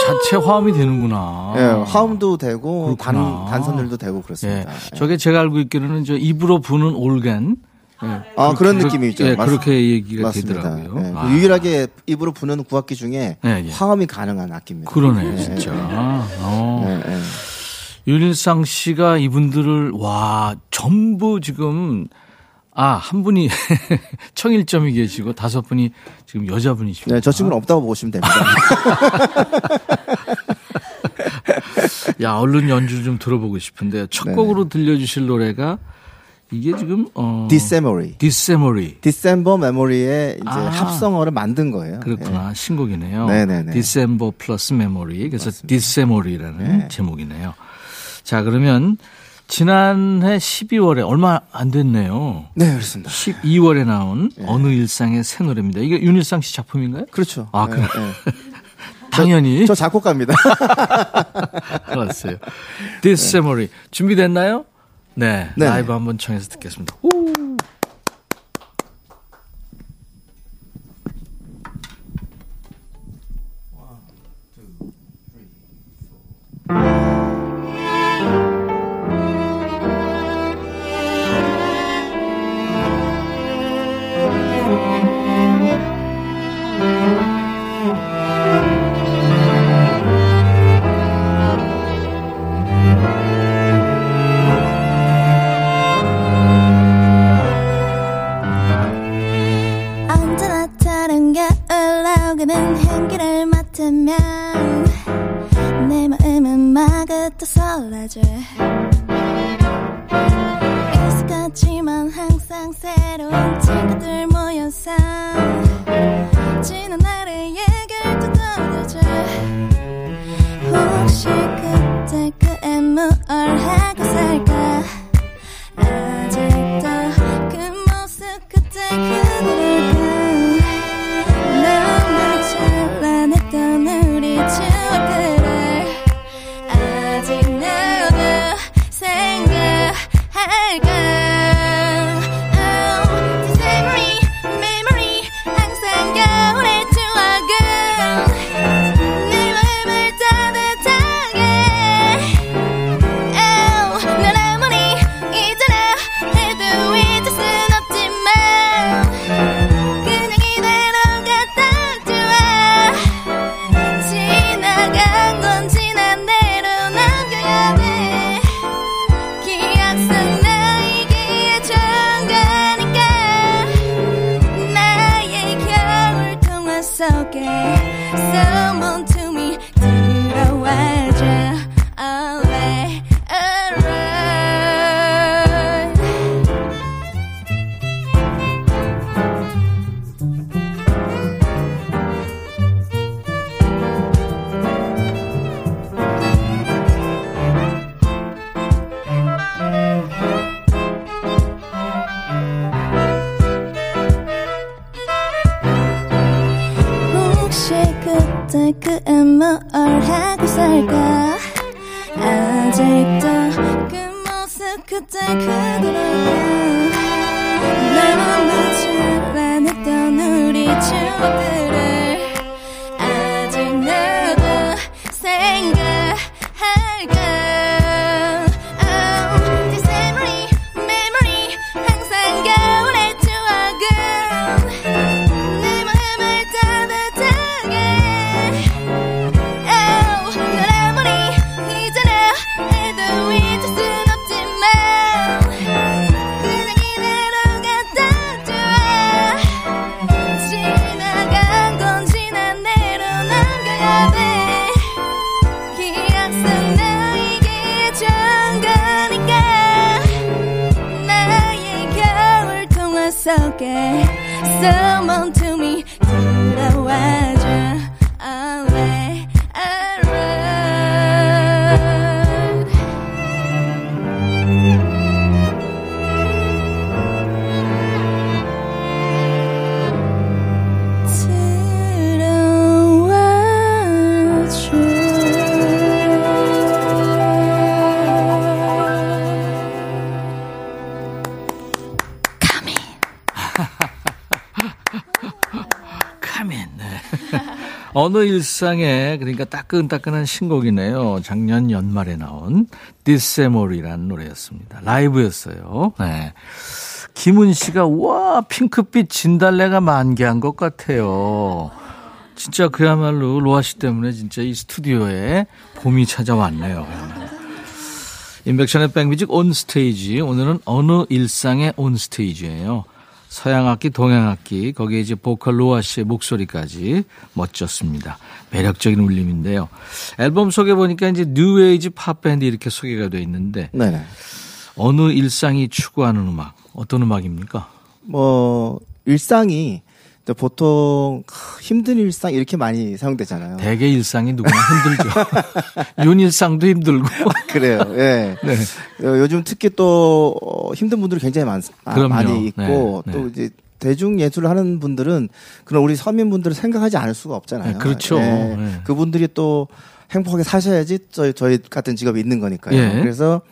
자체 화음이 되는구나. 예, 네, 화음도 되고 단, 단선들도 되고 그렇습니다. 네. 저게 제가 알고 있기로는 저 입으로 부는 올간. 네. 아, 그렇게, 그런 느낌이 있죠. 네, 맞, 그렇게 얘기가 맞습니다. 되더라고요. 네. 아. 유일하게 입으로 부는 국악기 중에 네, 예. 화음이 가능한 악기입니다. 그러네요, 네. 진짜. 네. 어. 네. 윤일상 씨가 이분들을, 와, 전부 지금, 아, 한 분이 청일점이 계시고 다섯 분이 지금 여자분이십니다. 네, 저 친구는 없다고 보시면 됩니다. 야, 얼른 연주를 좀 들어보고 싶은데, 첫 네네. 곡으로 들려주실 노래가 이게 지금 어 디세머리. 디세머리. 디셈버 메모리의 이제 아, 합성어를 만든 거예요. 그렇구나. 네. 신곡이네요. 네네네. 디셈버 플러스 메모리. 그래서 디세머리라는 네. 제목이네요. 자, 그러면 지난해 십이월에 얼마 안 됐네요. 네, 그렇습니다. 십이월에 나온 네. 어느 일상의 새 노래입니다. 이게 윤일상 씨 작품인가요? 그렇죠. 아, 네, 그래. 네. 당연히. 저, 저 작곡가입니다. 알았어요. 디세머리. 네. 준비됐나요? 네, 네네. 라이브 한번 청해서 듣겠습니다. 오! 어제 익숙하지만 항상 새로운 친구들 모여서 지난 날의 얘기를 떠들자. 혹시 그때 그 애 뭘 하고 살까. 아직도 그 모습 그때 그대로가 너무 찬란했던 우리 추억들. 어느 일상에 그러니까 따끈따끈한 신곡이네요. 작년 연말에 나온 디세몰이라는 노래였습니다. 라이브였어요. 네. 김은 씨가 와 핑크빛 진달래가 만개한 것 같아요. 진짜 그야말로 로아 씨 때문에 진짜 이 스튜디오에 봄이 찾아왔네요. 임백천의 백뮤직 온 스테이지. 오늘은 어느 일상의 온 스테이지예요. 서양악기, 동양악기, 거기에 이제 보컬 로아 씨의 목소리까지 멋졌습니다. 매력적인 울림인데요. 앨범 소개 보니까 이제 뉴웨이지 팝밴드 이렇게 소개가 돼 있는데 네네. 어느 일상이 추구하는 음악, 어떤 음악입니까? 뭐 일상이 보통 힘든 일상 이렇게 많이 사용되잖아요. 대개 일상이 누구나 힘들죠. 윤일상도 힘들고. 그래요. 예. 네. 요즘 특히 또 힘든 분들이 굉장히 많, 그럼요. 많이 있고 네. 또 네. 이제 대중 예술을 하는 분들은 그런 우리 서민분들을 생각하지 않을 수가 없잖아요. 네. 그렇죠. 예. 네. 그분들이 또 행복하게 사셔야지 저희, 저희 같은 직업이 있는 거니까요. 예. 그래서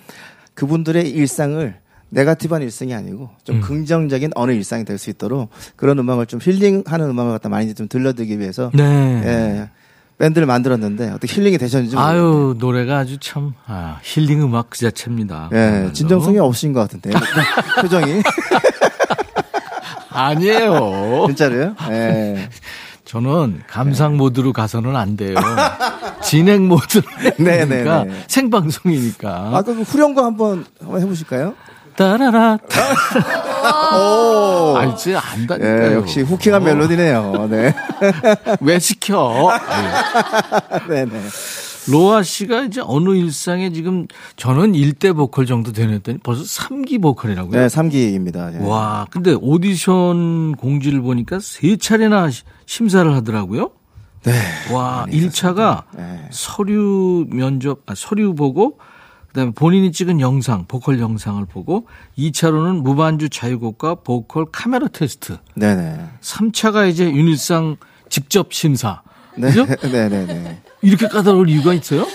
그분들의 일상을 네거티브한 일상이 아니고 좀 음. 긍정적인 어느 일상이 될 수 있도록 그런 음악을 좀 힐링하는 음악을 갖다 많이 좀 들려드리기 위해서 네. 예, 밴드를 만들었는데 어떻게 힐링이 되셨는지 모르겠네요. 아유 노래가 아주 참 아, 힐링 음악 그 자체입니다. 예, 진정성이 없으신 것 같은데요. 표정이. 아니에요. 진짜로요? 예. 저는 감상 네. 모드로 가서는 안 돼요. 진행 모드로 그러니까 생방송이니까. 아까 그 후렴구 한번 한번 해보실까요? 따라라. 오. 알지 안다니까요. 예, 역시 후킹한 오. 멜로디네요. 네. 왜 시켜? 네네. 로아 씨가 이제 어느 일상에 지금 저는 일 대 보컬 정도 되는 했더니 벌써 삼 기 보컬이라고요? 네, 삼 기입니다. 예. 와, 근데 오디션 공지를 보니까 세 차례나 심사를 하더라고요. 네. 와, 일 차가 네. 서류 면접, 아, 서류 보고 그다음에 본인이 찍은 영상, 보컬 영상을 보고 이 차로는 무반주 자유곡과 보컬 카메라 테스트. 네네. 삼 차가 이제 윤일상 직접 심사. 네. 그죠? 네네네. 이렇게 까다로울 이유가 있어요?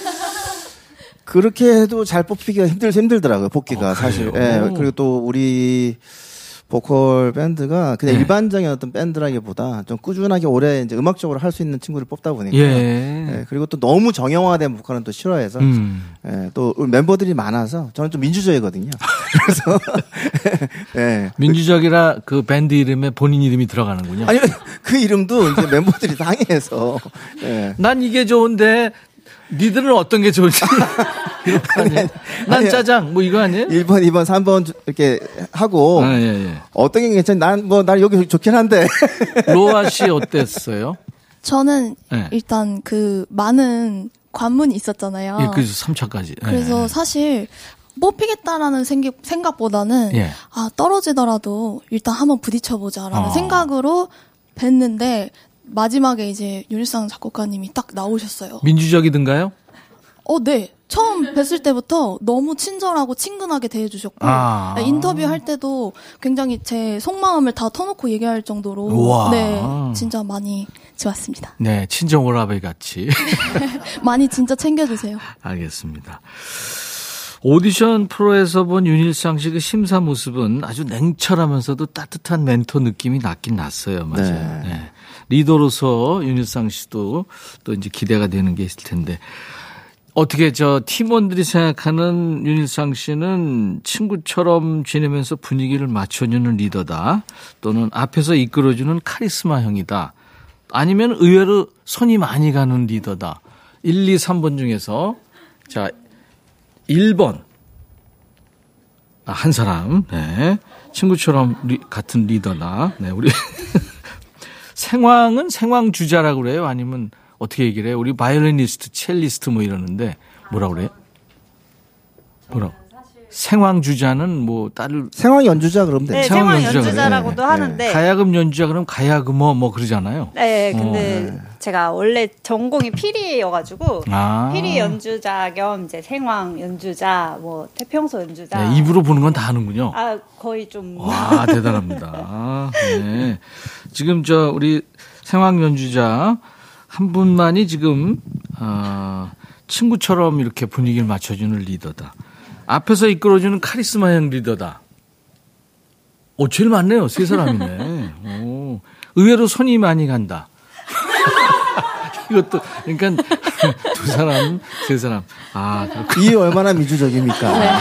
그렇게 해도 잘 뽑히기가 힘들, 힘들더라고요, 뽑기가. 어, 사실. 예. 그리고 또 우리 보컬 밴드가 그냥 예. 일반적인 어떤 밴드라기보다 좀 꾸준하게 오래 이제 음악적으로 할 수 있는 친구를 뽑다 보니까. 예. 예. 그리고 또 너무 정형화된 보컬은 또 싫어해서. 음. 예. 또 멤버들이 많아서 저는 좀 민주적이거든요. 그래서. 예. 민주적이라 그 밴드 이름에 본인 이름이 들어가는군요. 아니, 그 이름도 이제 멤버들이 상의해서. 예. 난 이게 좋은데. 니들은 어떤 게 좋을지. 아니, 아니, 난 아니, 짜장, 뭐 이거 아니에요? 일 번, 이 번, 삼 번 이렇게 하고. 아, 예, 예. 어떤 게 괜찮니? 난, 뭐, 난 여기 좋긴 한데. 로아 씨 어땠어요? 저는 네. 일단 그 많은 관문이 있었잖아요. 예, 그래서 삼 차까지. 그래서 예. 사실 뽑히겠다라는 생기, 생각보다는 예. 아, 떨어지더라도 일단 한번 부딪혀보자라는 어. 생각으로 뵀는데 마지막에 이제 윤일상 작곡가님이 딱 나오셨어요. 민주적이든가요? 어, 네. 처음 뵀을 때부터 너무 친절하고 친근하게 대해주셨고 아~ 인터뷰할 때도 굉장히 제 속마음을 다 터놓고 얘기할 정도로 네, 진짜 많이 좋았습니다. 네, 친정 오라베 같이 많이 진짜 챙겨주세요. 알겠습니다. 오디션 프로에서 본 윤일상 씨의 심사 모습은 아주 냉철하면서도 따뜻한 멘토 느낌이 났긴 났어요. 맞아요. 네. 네. 리더로서 윤일상 씨도 또 이제 기대가 되는 게 있을 텐데 어떻게 저 팀원들이 생각하는 윤일상 씨는 친구처럼 지내면서 분위기를 맞춰주는 리더다 또는 앞에서 이끌어주는 카리스마 형이다 아니면 의외로 손이 많이 가는 리더다 일, 이, 삼 번 중에서 자 일 번 아, 한 사람 네. 친구처럼 리, 같은 리더다 네, 우리 생황은 생황 주자라고 그래요? 아니면 어떻게 얘기를 해요? 우리 바이올리니스트, 첼리스트 뭐 이러는데 뭐라 그래요? 뭐라? 생황 주자는 뭐 딸 생황 연주자 그러면 돼요. 네, 생황 연주자라고도 그래. 하는데 네. 가야금 연주자 그럼 가야금어 뭐 그러잖아요. 네, 근데 어. 제가 원래 전공이 피리여가지고 아. 피리 연주자 겸 이제 생황 연주자 뭐 태평소 연주자. 네, 입으로 보는 건 다 하는군요. 아, 거의 좀. 와, 대단합니다. 네, 지금 저 우리 생황 연주자 한 분만이 지금 어, 친구처럼 이렇게 분위기를 맞춰주는 리더다. 앞에서 이끌어주는 카리스마형 리더다. 오, 제일 많네요. 세 사람이네. 오, 의외로 손이 많이 간다. 이것도, 그러니까 두 사람, 세 사람. 아, 그렇구나. 이 얼마나 민주적입니까? 네.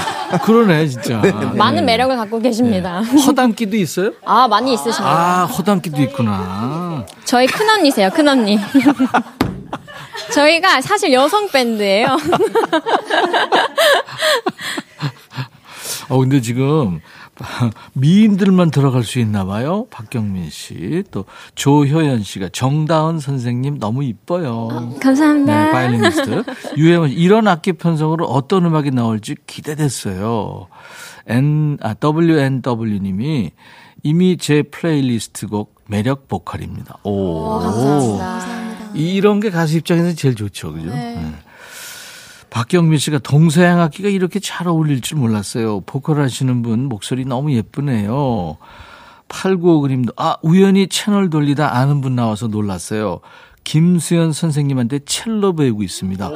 그러네, 진짜. 네. 많은 매력을 갖고 계십니다. 네. 허당끼도 있어요? 아, 많이 있으십니다. 아, 허당끼도 있구나. 저희 큰언니세요, 큰언니. 저희가 사실 여성 밴드예요. 어, 근데 지금 미인들만 들어갈 수 있나 봐요. 박경민 씨, 또 조효연 씨가 정다은 선생님 너무 이뻐요. 어, 감사합니다. 네, 바이올리니스트. 유혜원 이런 악기 편성으로 어떤 음악이 나올지 기대됐어요. N, 아, 더블유 엔 더블유 님이 이미 제 플레이리스트 곡 매력 보컬입니다. 오. 오 감사합니다. 이런 게 가수 입장에서 제일 좋죠. 그죠? 네. 네. 박경민 씨가 동서양 악기가 이렇게 잘 어울릴 줄 몰랐어요. 보컬 하시는 분 목소리 너무 예쁘네요. 팔구오구 님도 아 우연히 채널 돌리다 아는 분 나와서 놀랐어요. 김수연 선생님한테 첼로 배우고 있습니다.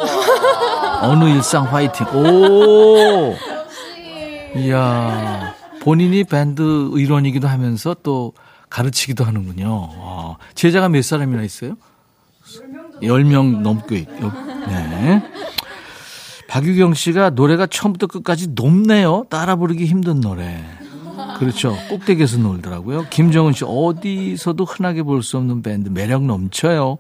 어느 일상 화이팅. 오. 이야. 본인이 밴드 일원이기도 하면서 또 가르치기도 하는군요. 와. 제자가 몇 사람이나 있어요? 열 명 넘고 있고. 네. 박유경 씨가 노래가 처음부터 끝까지 높네요. 따라 부르기 힘든 노래. 그렇죠. 꼭대기에서 놀더라고요. 김정은 씨 어디서도 흔하게 볼 수 없는 밴드 매력 넘쳐요.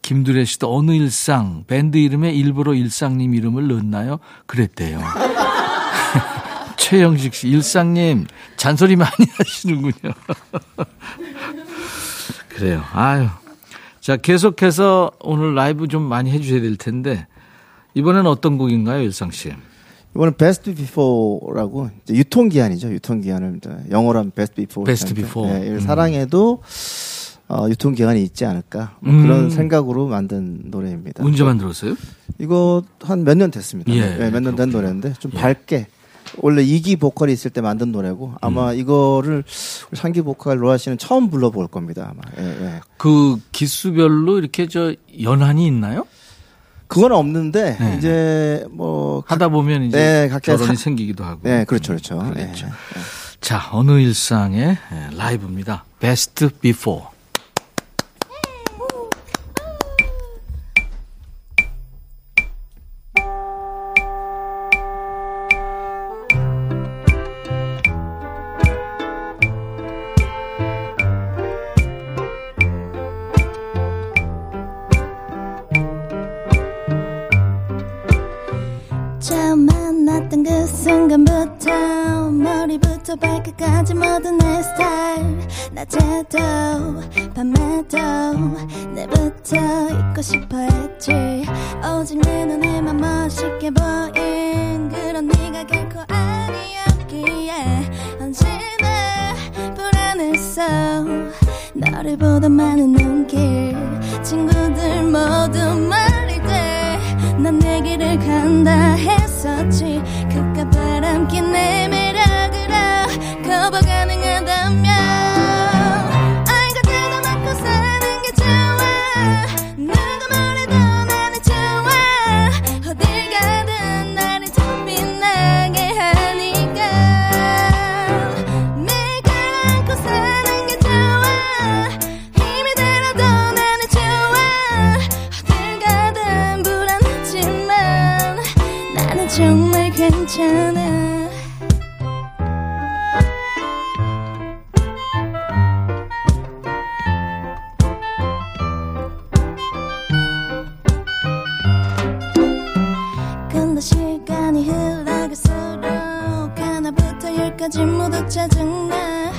김두래 씨도 어느 일상 밴드 이름에 일부러 일상님 이름을 넣었나요? 그랬대요. 최영식 씨 일상님 잔소리 많이 하시는군요. 그래요. 아유. 자, 계속해서 오늘 라이브 좀 많이 해주셔야 될 텐데, 이번엔 어떤 곡인가요, 일상 씨? 이번엔 Best Before라고 유통기한이죠. 유통기한을 영어로 하면 Best Before. Best Before. 네, 음. 사랑해도 어, 유통기한이 있지 않을까 뭐 음. 그런 생각으로 만든 노래입니다. 언제 만들었어요? 이거 한 몇 년 됐습니다. 예, 네, 몇 년 된 노래인데 좀 예. 밝게. 원래 이 기 보컬이 있을 때 만든 노래고 아마 음. 이거를 삼 기 보컬 로아 씨는 처음 불러볼 겁니다. 아마. 예, 예. 그 기수별로 이렇게 저 연한이 있나요? 그건 없는데 네. 이제 뭐 하다 보면 이제 네, 각자 결혼이 사... 생기기도 하고. 네, 그렇죠, 그렇죠. 음, 그렇죠. 네. 자, 어느 일상의 라이브입니다. Best Before. 발끝까지 모든 내 스타일 낮에도 밤에도 내부터 잊고 싶어 했지 오직 내 눈에만 멋있게 보인 그런 네가 결코 아니었기에 언제나 불안했어 너를 보던 많은 눈길 친구들 모두 멀리 돼 난 내 길을 간다 했었지 그깟 바람긴 내 매력을 커버 가능하다면 알고 들도 맞고 사는 게 좋아 누가 말해도 나는 좋아 어딜 가든 나를 더 빛나게 하니까 매일 안고 사는 게 좋아 힘이 들어도 나는 좋아 어딜 가든 불안하지만 나는 정말 괜찮아 모두 짜증나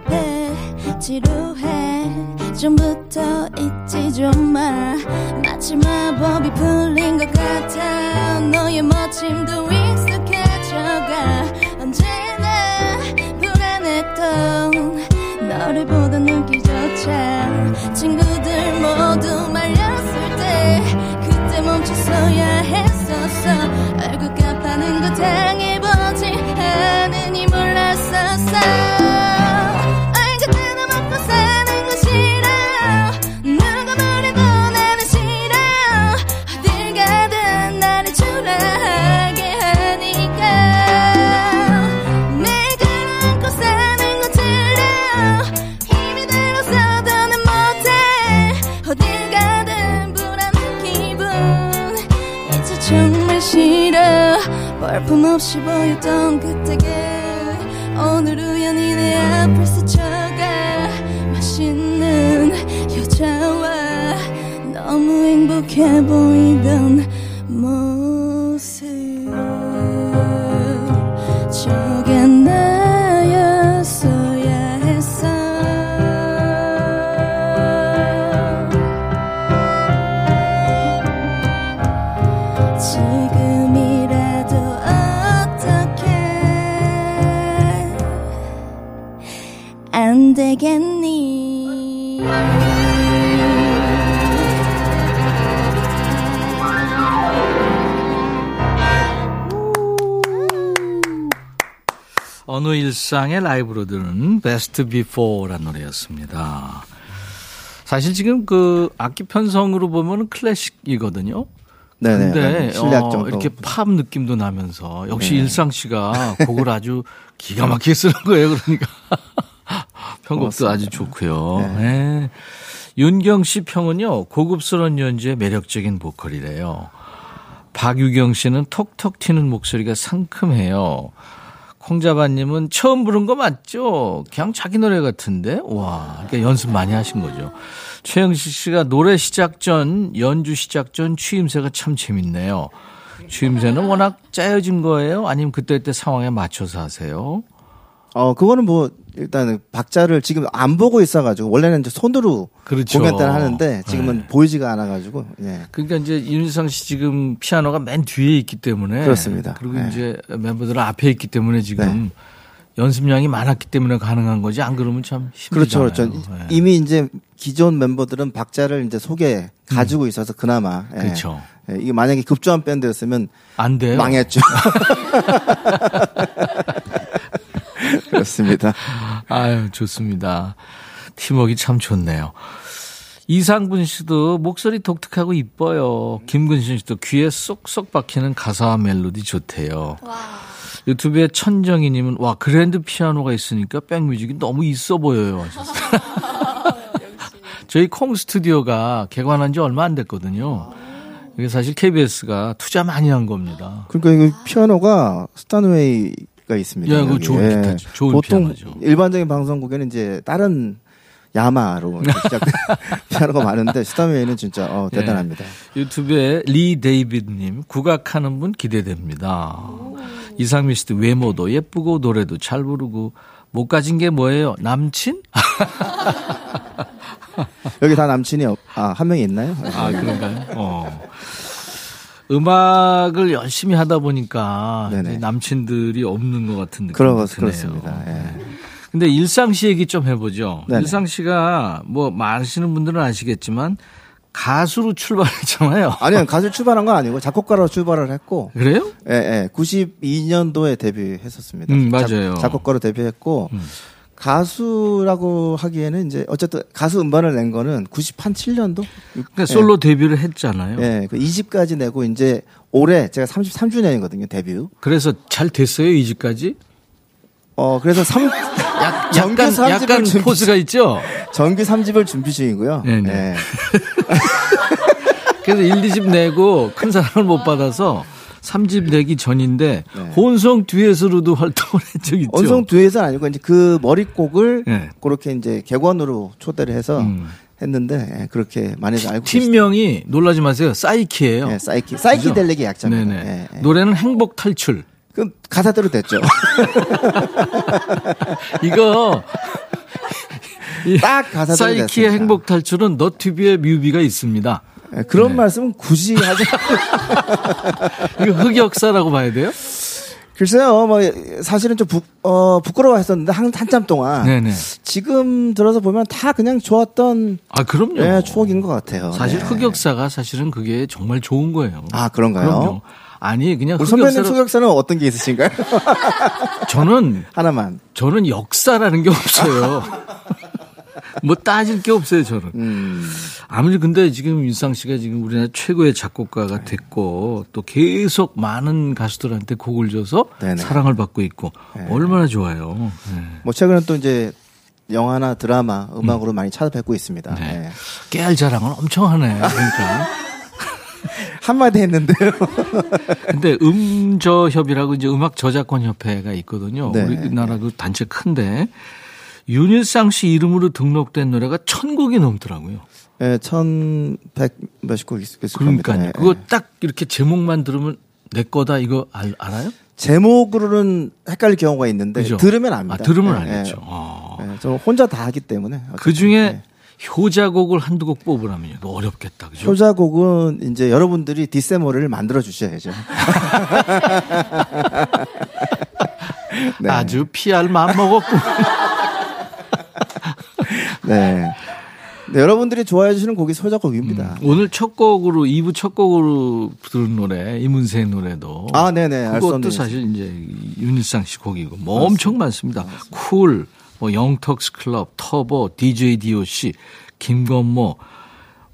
답답해 지루해 좀부터 잊지 좀 마 마치 마법이 풀린 것 같아 너의 멋짐도 익숙해져가 언제나 불안했던 너를 보던 눈길조차 친구들 모두 말렸을 때 그때 멈춰서야 했었어 얼굴 깜빡하는 거 당해보지 않아 말품없이 보였던 그때게 오늘 우연히 내 앞을 스쳐가 맛있는 여자와 너무 행복해 보이던 모습 저게 나였어야 했어 되겠니 어느 일상의 라이브로 들은 베스트 비포라는 노래였습니다. 사실 지금 그 악기 편성으로 보면 클래식이거든요. 네네. 근데 어, 이렇게 팝 느낌도 나면서 역시 네. 일상 씨가 곡을 아주 기가 막히게 쓰는 거예요. 그러니까 편곡도 고맙습니다. 아주 좋고요. 네. 네. 윤경 씨 평은요. 고급스러운 연주에 매력적인 보컬이래요. 박유경 씨는 톡톡 튀는 목소리가 상큼해요. 콩자바님은 처음 부른 거 맞죠? 그냥 자기 노래 같은데? 와, 그러니까 연습 많이 하신 거죠. 최영식 씨가 노래 시작 전, 연주 시작 전 추임새가 참 재밌네요. 추임새는 워낙 짜여진 거예요? 아니면 그때그때 상황에 맞춰서 하세요? 어, 그거는 뭐, 일단 박자를 지금 안 보고 있어가지고, 원래는 이제 손으로 그렇죠. 보겠다 하는데, 지금은 네. 보이지가 않아가지고, 예. 그러니까 이제 윤일상 씨 지금 피아노가 맨 뒤에 있기 때문에. 그렇습니다. 그리고 네. 이제 멤버들은 앞에 있기 때문에 지금. 네. 연습량이 많았기 때문에 가능한 거지 안 그러면 참 힘들잖아요. 그렇죠, 그렇죠. 예. 이미 이제 기존 멤버들은 박자를 이제 속에 가지고 음. 있어서 그나마. 예. 그렇죠. 예. 이게 만약에 급조한 밴드였으면 안 돼요. 망했죠. 그렇습니다. 아유 좋습니다. 팀워크 참 좋네요. 이상군 씨도 목소리 독특하고 이뻐요. 김근신 씨도 귀에 쏙쏙 박히는 가사와 멜로디 좋대요. 와. 유튜브에 천정희님은 와 그랜드 피아노가 있으니까 백뮤직이 너무 있어 보여요. 저희 콩 스튜디오가 개관한 지 얼마 안 됐거든요. 이게 사실 케이비에스가 투자 많이 한 겁니다. 그러니까 이거 피아노가 스탄웨이가 있습니다. 야, 그거 좋은 기타죠. 좋은 보통 피아노죠. 일반적인 방송국에는 이제 다른 야마로 시작 피아노가 많은데 스타웨이는 진짜 어, 대단합니다. 예. 유튜브에 리 데이비드님 국악하는 분 기대됩니다. 이상민 씨도 외모도 예쁘고 노래도 잘 부르고 못 가진 게 뭐예요? 남친? 여기 다 남친이 아, 한 명이 있나요? 아 그런가요? 어. 음악을 열심히 하다 보니까 남친들이 없는 것 같은 느낌이 드네요. 그렇습니다. 예. 근데 일상 씨 얘기 좀 해보죠. 네네. 일상 씨가 뭐 많으시는 분들은 아시겠지만 가수로 출발했잖아요. 아니요. 가수로 출발한 건 아니고 작곡가로 출발을 했고. 그래요? 예, 예. 구십이 년도에 데뷔했었습니다. 음, 맞아요. 작, 작곡가로 데뷔했고 음. 가수라고 하기에는 이제 어쨌든 가수 음반을 낸 거는 구십칠 년도? 그러니까 솔로 예. 데뷔를 했잖아요. 예. 그 이 집까지 내고 이제 올해 제가 삼십삼 주년이거든요. 데뷔. 그래서 잘 됐어요. 이 집까지? 어, 그래서 삼 약, 정규 약간, 약간 준비, 포스가 있죠? 정규 삼 집을 준비 중이고요. 네네. 네. 그래서 일, 이 집 내고 큰 사랑을 못 받아서 삼 집 내기 전인데 네. 혼성 듀엣으로도 활동을 한 적이 있죠. 혼성 듀엣은 아니고 이제 그 머릿곡을 네. 그렇게 이제 객원으로 초대를 해서 음. 했는데 그렇게 많이 알고 계시죠. 팀명이 놀라지 마세요. 사이키예요. 네, 사이키. 사이키델릭의 약자입니다. 네네. 네, 네. 노래는 행복 탈출. 그 가사대로 됐죠. 이거 딱 가사대로 사이키의 됐습니다. 행복 탈출은 너튜브의 뮤비가 있습니다. 네, 그런 네. 말씀은 굳이 하지. 이거 흑역사라고 봐야 돼요? 글쎄요, 뭐 사실은 좀 부, 어, 부끄러워했었는데 한 한참 동안 네네. 지금 들어서 보면 다 그냥 좋았던 아 그럼요 네, 추억인 것 같아요. 사실 네. 흑역사가 사실은 그게 정말 좋은 거예요. 아 그런가요? 그럼요. 아니 그냥 선배님 소격사는 어떤 게 있으신가요? 저는 하나만. 저는 역사라는 게 없어요. 뭐 따질 게 없어요 저는. 음. 아무리 근데 지금 윤상 씨가 지금 우리나라 최고의 작곡가가 됐고 또 계속 많은 가수들한테 곡을 줘서 네네. 사랑을 받고 있고 네네. 얼마나 좋아요. 네. 뭐 최근에 또 이제 영화나 드라마 음악으로 음. 많이 찾아뵙고 있습니다. 네. 네. 깨알 자랑을 엄청 하네. 그러니까. 한마디 했는데요. 근데 음저협이라고 이제 음악 저작권 협회가 있거든요. 네. 우리나라 그 단체 큰데 윤일상 씨 이름으로 등록된 노래가 천 곡이 넘더라고요. 네, 천백 몇십 곡 있을 겁니다. 그러니까요. 네. 그거 딱 이렇게 제목만 들으면 내 거다 이거 알, 알아요? 제목으로는 헷갈릴 경우가 있는데 그죠? 들으면 압니다. 아, 들으면 네, 알겠죠. 네. 아. 네, 저 혼자 다 하기 때문에. 그 중에. 네. 효자곡을 한두 곡 뽑으라면요. 어렵겠다. 그죠? 효자곡은 이제 여러분들이 뒷세모를 만들어 주셔야죠. 네. 아주 피할 마음 먹었군. 네. 네. 여러분들이 좋아해 주시는 곡이 효자곡입니다. 음, 오늘 첫 곡으로 이 부 첫 곡으로 부른 노래 이문세 노래도 아, 네네. 그것도 사실 이제 윤일상 씨 곡이고 뭐 엄청 많습니다. 맞습니다. 쿨. 뭐 영턱스 클럽, 터보, 디제이 디오씨, 김건모,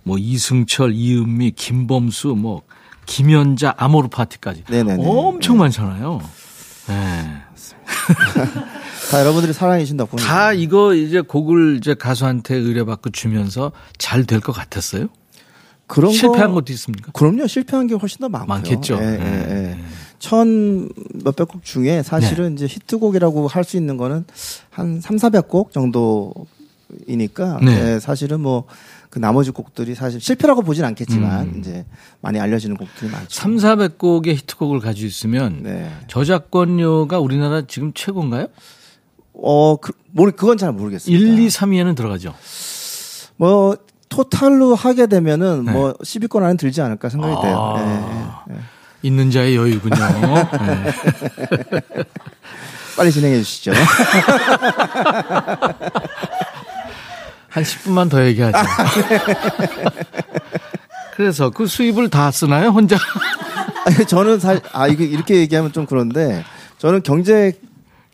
뭐 이승철, 이은미, 김범수, 뭐 김연자, 아모르 파티까지 네네네. 엄청 네. 많잖아요. 네. 다 여러분들이 사랑해 주신다 보니까 다 이거 이제 곡을 이제 가수한테 의뢰받고 주면서 잘 될 것 같았어요? 그런 실패한 거, 것도 있습니까? 그럼요. 실패한 게 훨씬 더 많고요. 많겠죠. 예, 예, 예. 천 몇백 곡 중에 사실은 네. 이제 히트곡이라고 할 수 있는 거는 한 삼사백 곡 정도이니까 네. 예, 사실은 뭐 그 나머지 곡들이 사실 실패라고 보진 않겠지만 음. 이제 많이 알려지는 곡들이 많죠. 삼사백 곡의 히트곡을 가지고 있으면 네. 저작권료가 우리나라 지금 최고인가요? 어, 그, 모르, 그건 잘 모르겠습니다. 일, 이, 삼 위에는 들어가죠. 뭐, 토탈로 하게 되면은 네. 뭐, 십 위권 안에 들지 않을까 생각이 아~ 돼요. 네. 네. 있는 자의 여유군요. 네. 빨리 진행해 주시죠. 한 십 분만 더 얘기하죠. 그래서 그 수입을 다 쓰나요? 혼자? 아니, 저는 사실, 아, 이게 이렇게 얘기하면 좀 그런데 저는 경제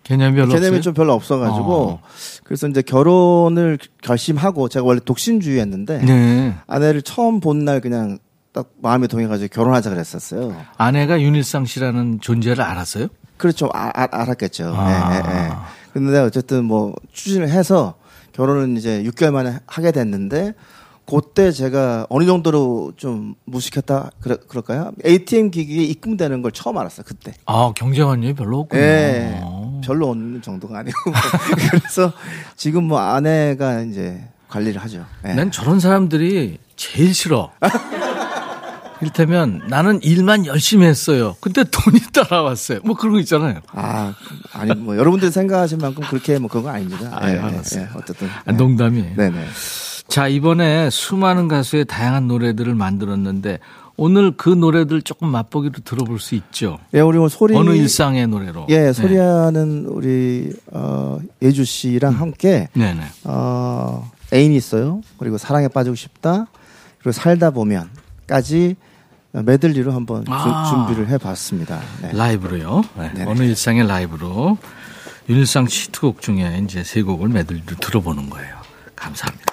개념이 별로, 개념이 좀 별로 없어가지고 어. 그래서 이제 결혼을 결심하고 제가 원래 독신주의였는데 네. 아내를 처음 본 날 그냥 딱 마음이 동해가지고 결혼하자 그랬었어요. 아내가 윤일상 씨라는 존재를 알았어요? 그렇죠. 아, 아, 알았겠죠. 아. 예, 예, 예. 근데 어쨌든 뭐 추진을 해서 결혼은 이제 육 개월 만에 하게 됐는데 그때 제가 어느 정도로 좀 무식했다 그러, 그럴까요? 에이티엠 기기에 입금되는 걸 처음 알았어요. 그때. 아, 경제관념이 별로 없군요. 예, 별로 없는 정도가 아니고. 그래서 지금 뭐 아내가 이제 관리를 하죠. 예. 난 저런 사람들이 제일 싫어. 이를테면 나는 일만 열심히 했어요. 근데 돈이 따라왔어요. 뭐 그런 거 있잖아요. 아, 아니 뭐 여러분들 생각하신 만큼 그렇게 뭐 그런 거 아닙니다. 아, 예, 알았어요. 예, 어쨌든 아, 농담이에요. 네, 네. 자, 이번에 수많은 가수의 다양한 노래들을 만들었는데 오늘 그 노래들 조금 맛보기로 들어볼 수 있죠. 예, 우리 소리 어느 일상의 노래로. 예, 소리하는 네. 우리 어, 예주 씨랑 음. 함께 네, 네. 어, 애인이 있어요. 그리고 사랑에 빠지고 싶다. 그리고 살다 보면까지. 메들리로 한번 아~ 주, 준비를 해봤습니다. 네. 라이브로요. 네. 어느 일상의 라이브로 윤일상 히트곡 중에 이제 세 곡을 메들리로 들어보는 거예요. 감사합니다.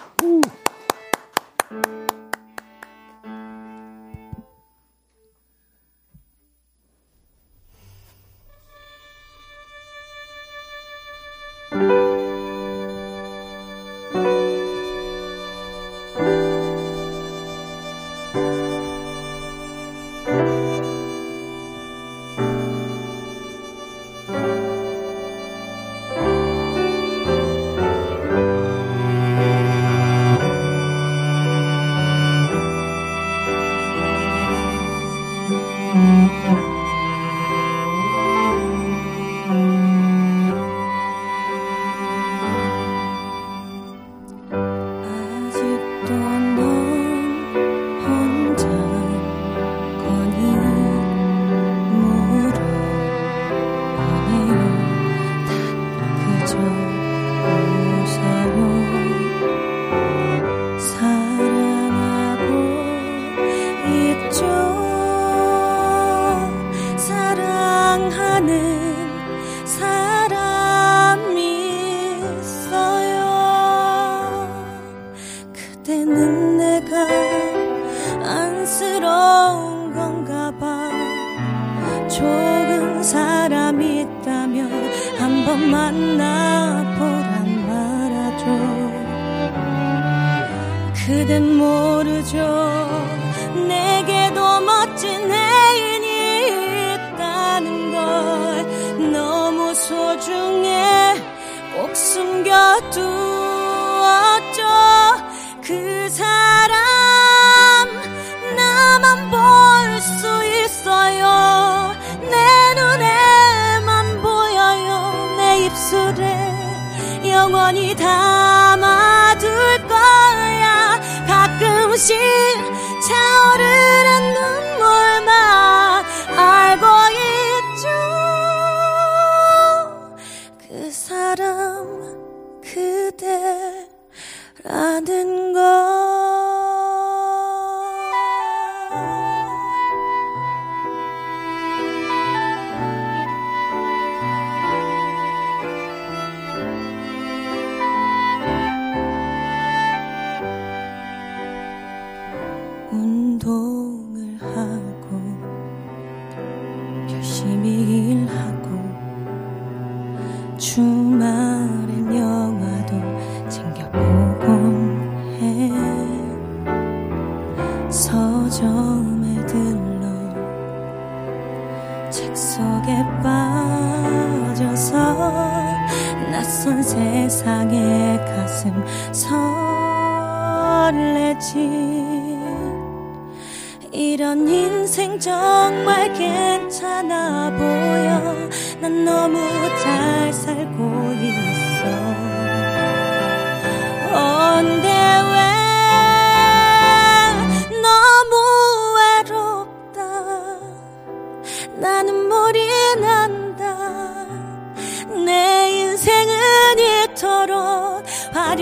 괜찮아 보여. 난 너무 잘 살고 있어.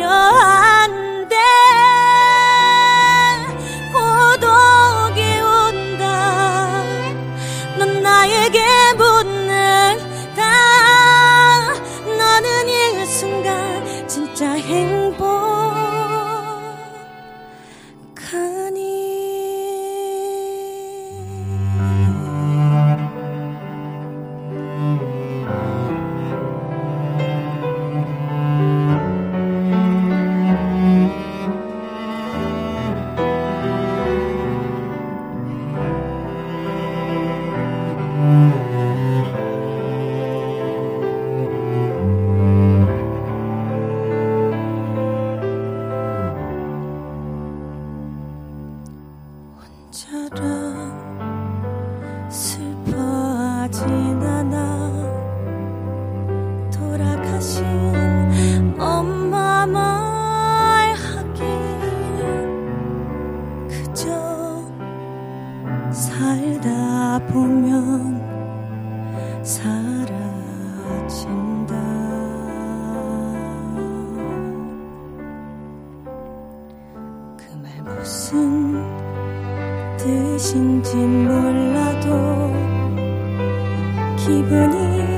화려한데 고독이 온다. 넌 나에게 묻는다. 나는 이 순간 진짜 행복하니.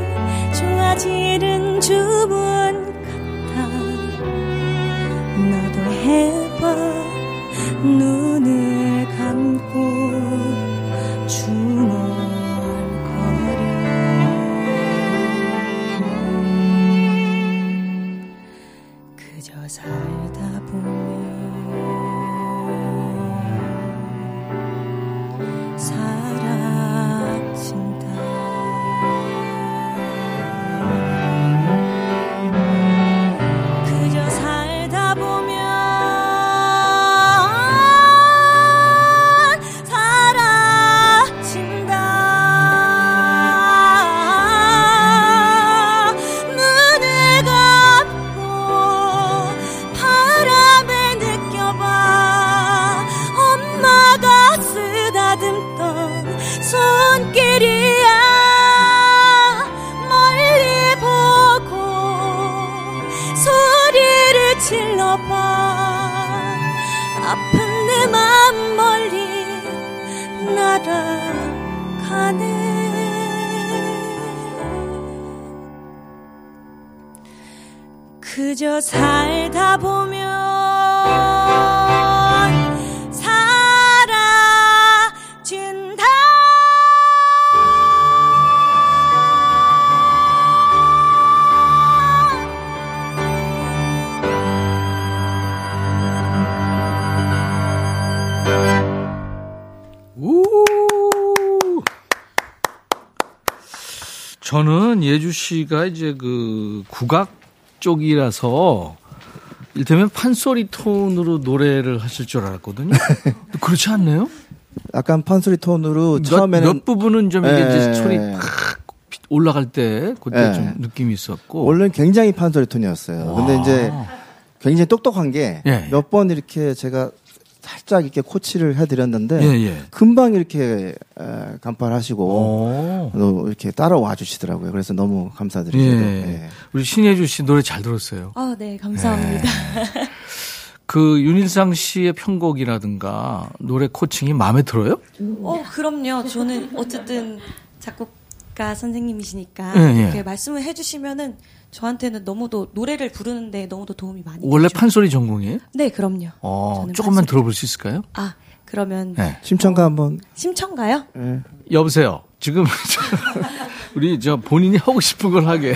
그저 살다 보면 사라진다. 우! 저는 예주 씨가 이제 그 국악 쪽이라서 일테면 판소리 톤으로 노래를 하실 줄 알았거든요. 그렇지 않네요? 약간 판소리 톤으로 몇, 처음에는 몇 부분은 좀 이게 이제 소리 팍 올라갈 때 그때 에. 좀 느낌이 있었고 원래는 굉장히 판소리 톤이었어요. 와. 근데 이제 굉장히 똑똑한 게 몇 번 이렇게 제가 살짝 이렇게 코치를 해드렸는데 예예. 금방 이렇게 간파하시고 이렇게 따라와 주시더라고요. 그래서 너무 감사드리고 예. 예. 우리 신예주 씨 노래 잘 들었어요. 아, 네, 감사합니다. 예. 그 윤일상 씨의 편곡이라든가 노래 코칭이 마음에 들어요? 어, 그럼요. 저는 어쨌든 작곡가 선생님이시니까 예, 예. 이렇게 말씀을 해주시면은 저한테는 너무도 노래를 부르는데 너무도 도움이 많이 되죠. 원래 판소리 전공이에요? 네, 그럼요. 어, 조금만 판소리... 들어볼 수 있을까요? 아, 그러면 네. 심청가 한번. 심청가요? 네. 여보세요. 지금 우리 저 본인이 하고 싶은 걸 하게.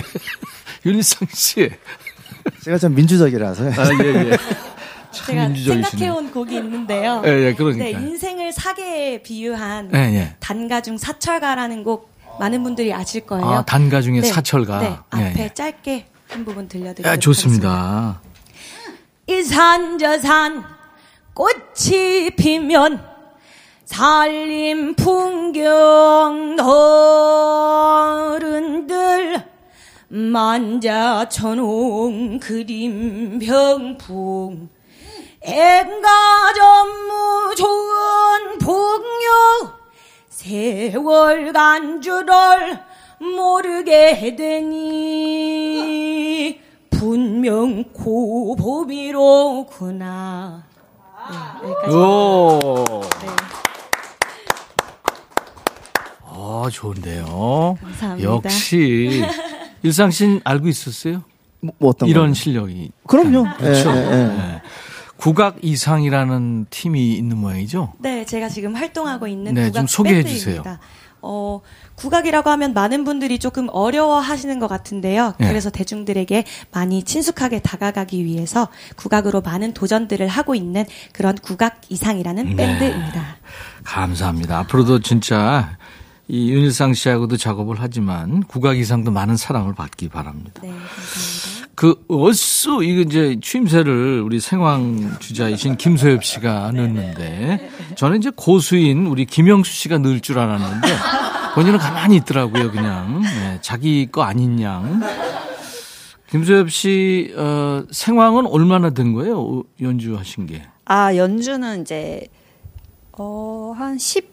윤일상 씨. 제가 참 민주적이라서요. 아, 예, 예. 제가 생각해온 곡이 있는데요. 예, 예, 그러니까. 네, 인생을 사계에 비유한 예, 예. 단가 중 사철가라는 곡. 많은 분들이 아실 거예요. 아, 단가 중에 네, 사철가. 네, 앞에 예. 짧게 한 부분 들려드리겠습니다. 아, 좋습니다. 이 산 저 산 꽃이 피면 산림 풍경 어른들 만자천홍 그림 병풍 앵가 전무 좋은 복류 세월 간 줄을 모르게 되니 분명 고범이로구나. 네, 여기까지. 오. 네. 아, 좋은데요. 감사합니다. 역시 일상 씨는 알고 있었어요? 뭐, 뭐 어떤 이런 거예요? 실력이. 그럼요. 그렇죠. 예, 예, 예. 네. 국악 이상이라는 팀이 있는 모양이죠? 네, 제가 지금 활동하고 있는 네, 국악 좀 소개해 밴드입니다. 주세요. 어, 국악이라고 하면 많은 분들이 조금 어려워하시는 것 같은데요. 네. 그래서 대중들에게 많이 친숙하게 다가가기 위해서 국악으로 많은 도전들을 하고 있는 그런 국악 이상이라는 네. 밴드입니다. 감사합니다. 앞으로도 진짜 이 윤일상 씨하고도 작업을 하지만 국악 이상도 많은 사랑을 받기 바랍니다. 네, 감사합니다. 그 어수 이거 이제 취임새를 우리 생황 주자이신 김소엽 씨가 넣었는데 저는 이제 고수인 우리 김영수 씨가 넣을 줄 알았는데 본인은 가만히 있더라고요. 그냥 네, 자기 거 아닌 양. 김소엽 씨 어, 생황은 얼마나 된 거예요? 연주하신 게? 아, 연주는 이제 어, 한 십사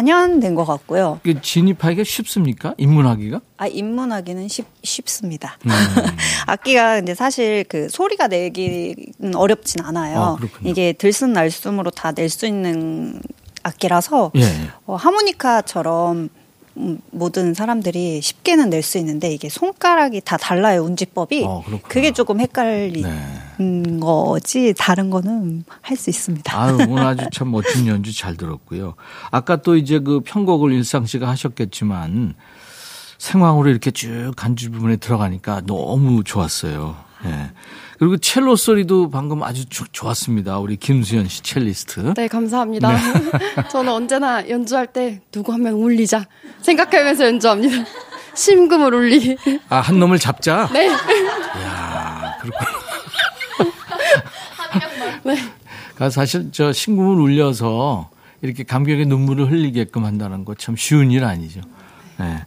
년 된 것 같고요. 진입하기가 쉽습니까? 입문하기가? 아, 입문하기는 쉽, 쉽습니다. 음. 악기가 근데 사실 그 소리가 내기는 어렵진 않아요. 아, 이게 들숨날숨으로 다 낼 수 있는 악기라서 예. 어, 하모니카처럼 모든 사람들이 쉽게는 낼 수 있는데 이게 손가락이 다 달라요. 운지법이. 어, 그게 조금 헷갈리는 네. 거지 다른 거는 할 수 있습니다. 아유, 오늘 아주 참 멋진 연주 잘 들었고요. 아까 또 이제 그 편곡을 일상 씨가 하셨겠지만 생황으로 이렇게 쭉 간주 부분에 들어가니까 너무 좋았어요. 네. 그리고 첼로 소리도 방금 아주 좋았습니다. 우리 김수연 씨 첼리스트. 네, 감사합니다. 네. 저는 언제나 연주할 때 누구 한 명 울리자 생각하면서 연주합니다. 심금을 울리게. 아, 한 놈을 잡자? 네. 이야, 그렇구나. 한 명만. 네. 그러니까 사실 저 심금을 울려서 이렇게 감격의 눈물을 흘리게끔 한다는 거 참 쉬운 일 아니죠. 네.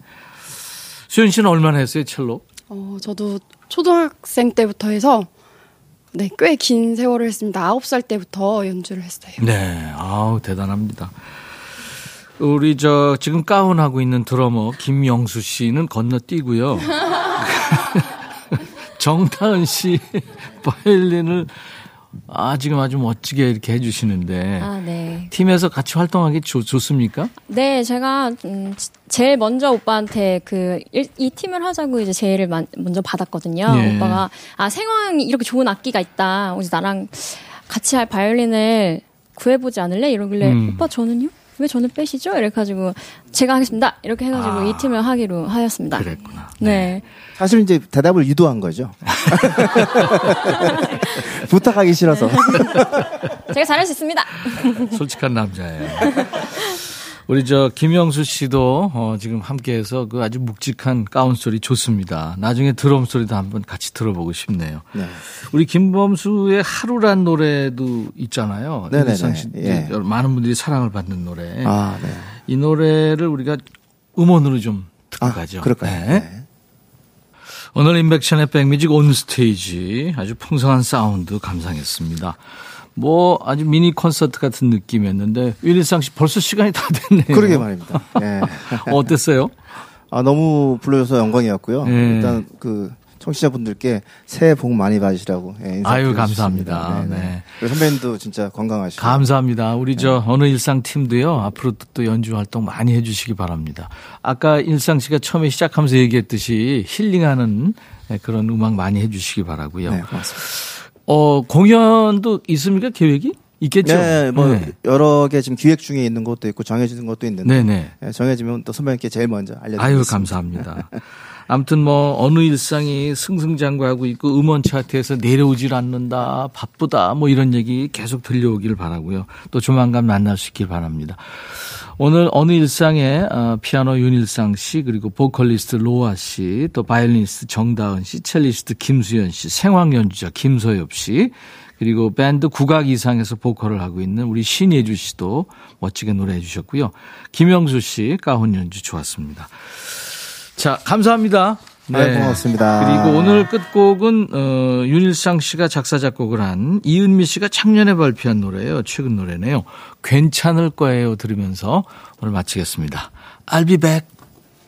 수연 씨는 얼마나 했어요, 첼로? 어, 저도 초등학생 때부터 해서 네, 꽤 긴 세월을 했습니다. 아홉 살 때부터 연주를 했어요. 네, 아우 대단합니다. 우리 저 지금 가운하고 있는 드러머 김영수 씨는 건너뛰고요. 정다은 씨 바이올린을 아, 지금 아주 멋지게 이렇게 해주시는데. 아, 네. 팀에서 같이 활동하기 조, 좋습니까? 네, 제가, 음, 제일 먼저 오빠한테 그, 일, 이 팀을 하자고 이제 제의를 만, 먼저 받았거든요. 네. 오빠가, 아, 생황이 이렇게 좋은 악기가 있다. 그래서 나랑 같이 할 바이올린을 구해보지 않을래? 이러길래, 음. 오빠 저는요? 왜 저는 빼시죠? 이래가지고, 제가 하겠습니다. 이렇게 해가지고 아, 이 팀을 하기로 하였습니다. 그랬구나. 네. 네. 사실 이제 대답을 유도한 거죠. 부탁하기 싫어서. 제가 잘할 수 있습니다. 솔직한 남자예요. 우리 저 김영수 씨도 어 지금 함께해서 그 아주 묵직한 가운 소리 좋습니다. 나중에 드럼 소리도 한번 같이 들어보고 싶네요. 네. 우리 김범수의 하루란 노래도 있잖아요. 네네네. 예. 많은 분들이 사랑을 받는 노래. 아, 네. 이 노래를 우리가 음원으로 좀 듣고 아, 가죠. 그럴까요? 네. 네. 오늘 임백천의 백뮤직 온 스테이지 아주 풍성한 사운드 감상했습니다. 뭐 아주 미니 콘서트 같은 느낌이었는데 윤일상 씨 벌써 시간이 다 됐네요. 그러게 말입니다. 예. 어땠어요? 아, 너무 불러줘서 영광이었고요. 예. 일단 그 청취자분들께 새해 복 많이 받으시라고 예, 아유 감사합니다. 네. 네. 선배님도 진짜 건강하시고 감사합니다. 우리 네. 저 어느 일상 팀도요 앞으로도 또 연주 활동 많이 해주시기 바랍니다. 아까 일상 씨가 처음에 시작하면서 얘기했듯이 힐링하는 그런 음악 많이 해주시기 바라고요. 네, 고맙습니다. 어, 공연도 있습니까? 계획이? 있겠죠? 네, 뭐, 네. 여러 개 지금 기획 중에 있는 것도 있고 정해지는 것도 있는데. 네네. 정해지면 또 선배님께 제일 먼저 알려드리겠습니다. 아유, 감사합니다. 아무튼 뭐, 어느 일상이 승승장구하고 있고 음원 차트에서 내려오질 않는다, 바쁘다, 뭐 이런 얘기 계속 들려오길 바라고요. 또 조만간 만날 수 있길 바랍니다. 오늘 어느 일상에 피아노 윤일상 씨, 그리고 보컬리스트 로아 씨, 또 바이올리니스트 정다은 씨, 첼리스트 김수연 씨, 생황 연주자 김소엽 씨, 그리고 밴드 국악 이상에서 보컬을 하고 있는 우리 신예주 씨도 멋지게 노래해 주셨고요. 김영수 씨 가훈 연주 좋았습니다. 자, 감사합니다. 네, 아유, 고맙습니다. 그리고 오늘 끝곡은 어, 윤일상 씨가 작사 작곡을 한 이은미 씨가 작년에 발표한 노래예요. 최근 노래네요. 괜찮을 거예요 들으면서 오늘 마치겠습니다. I'll be back.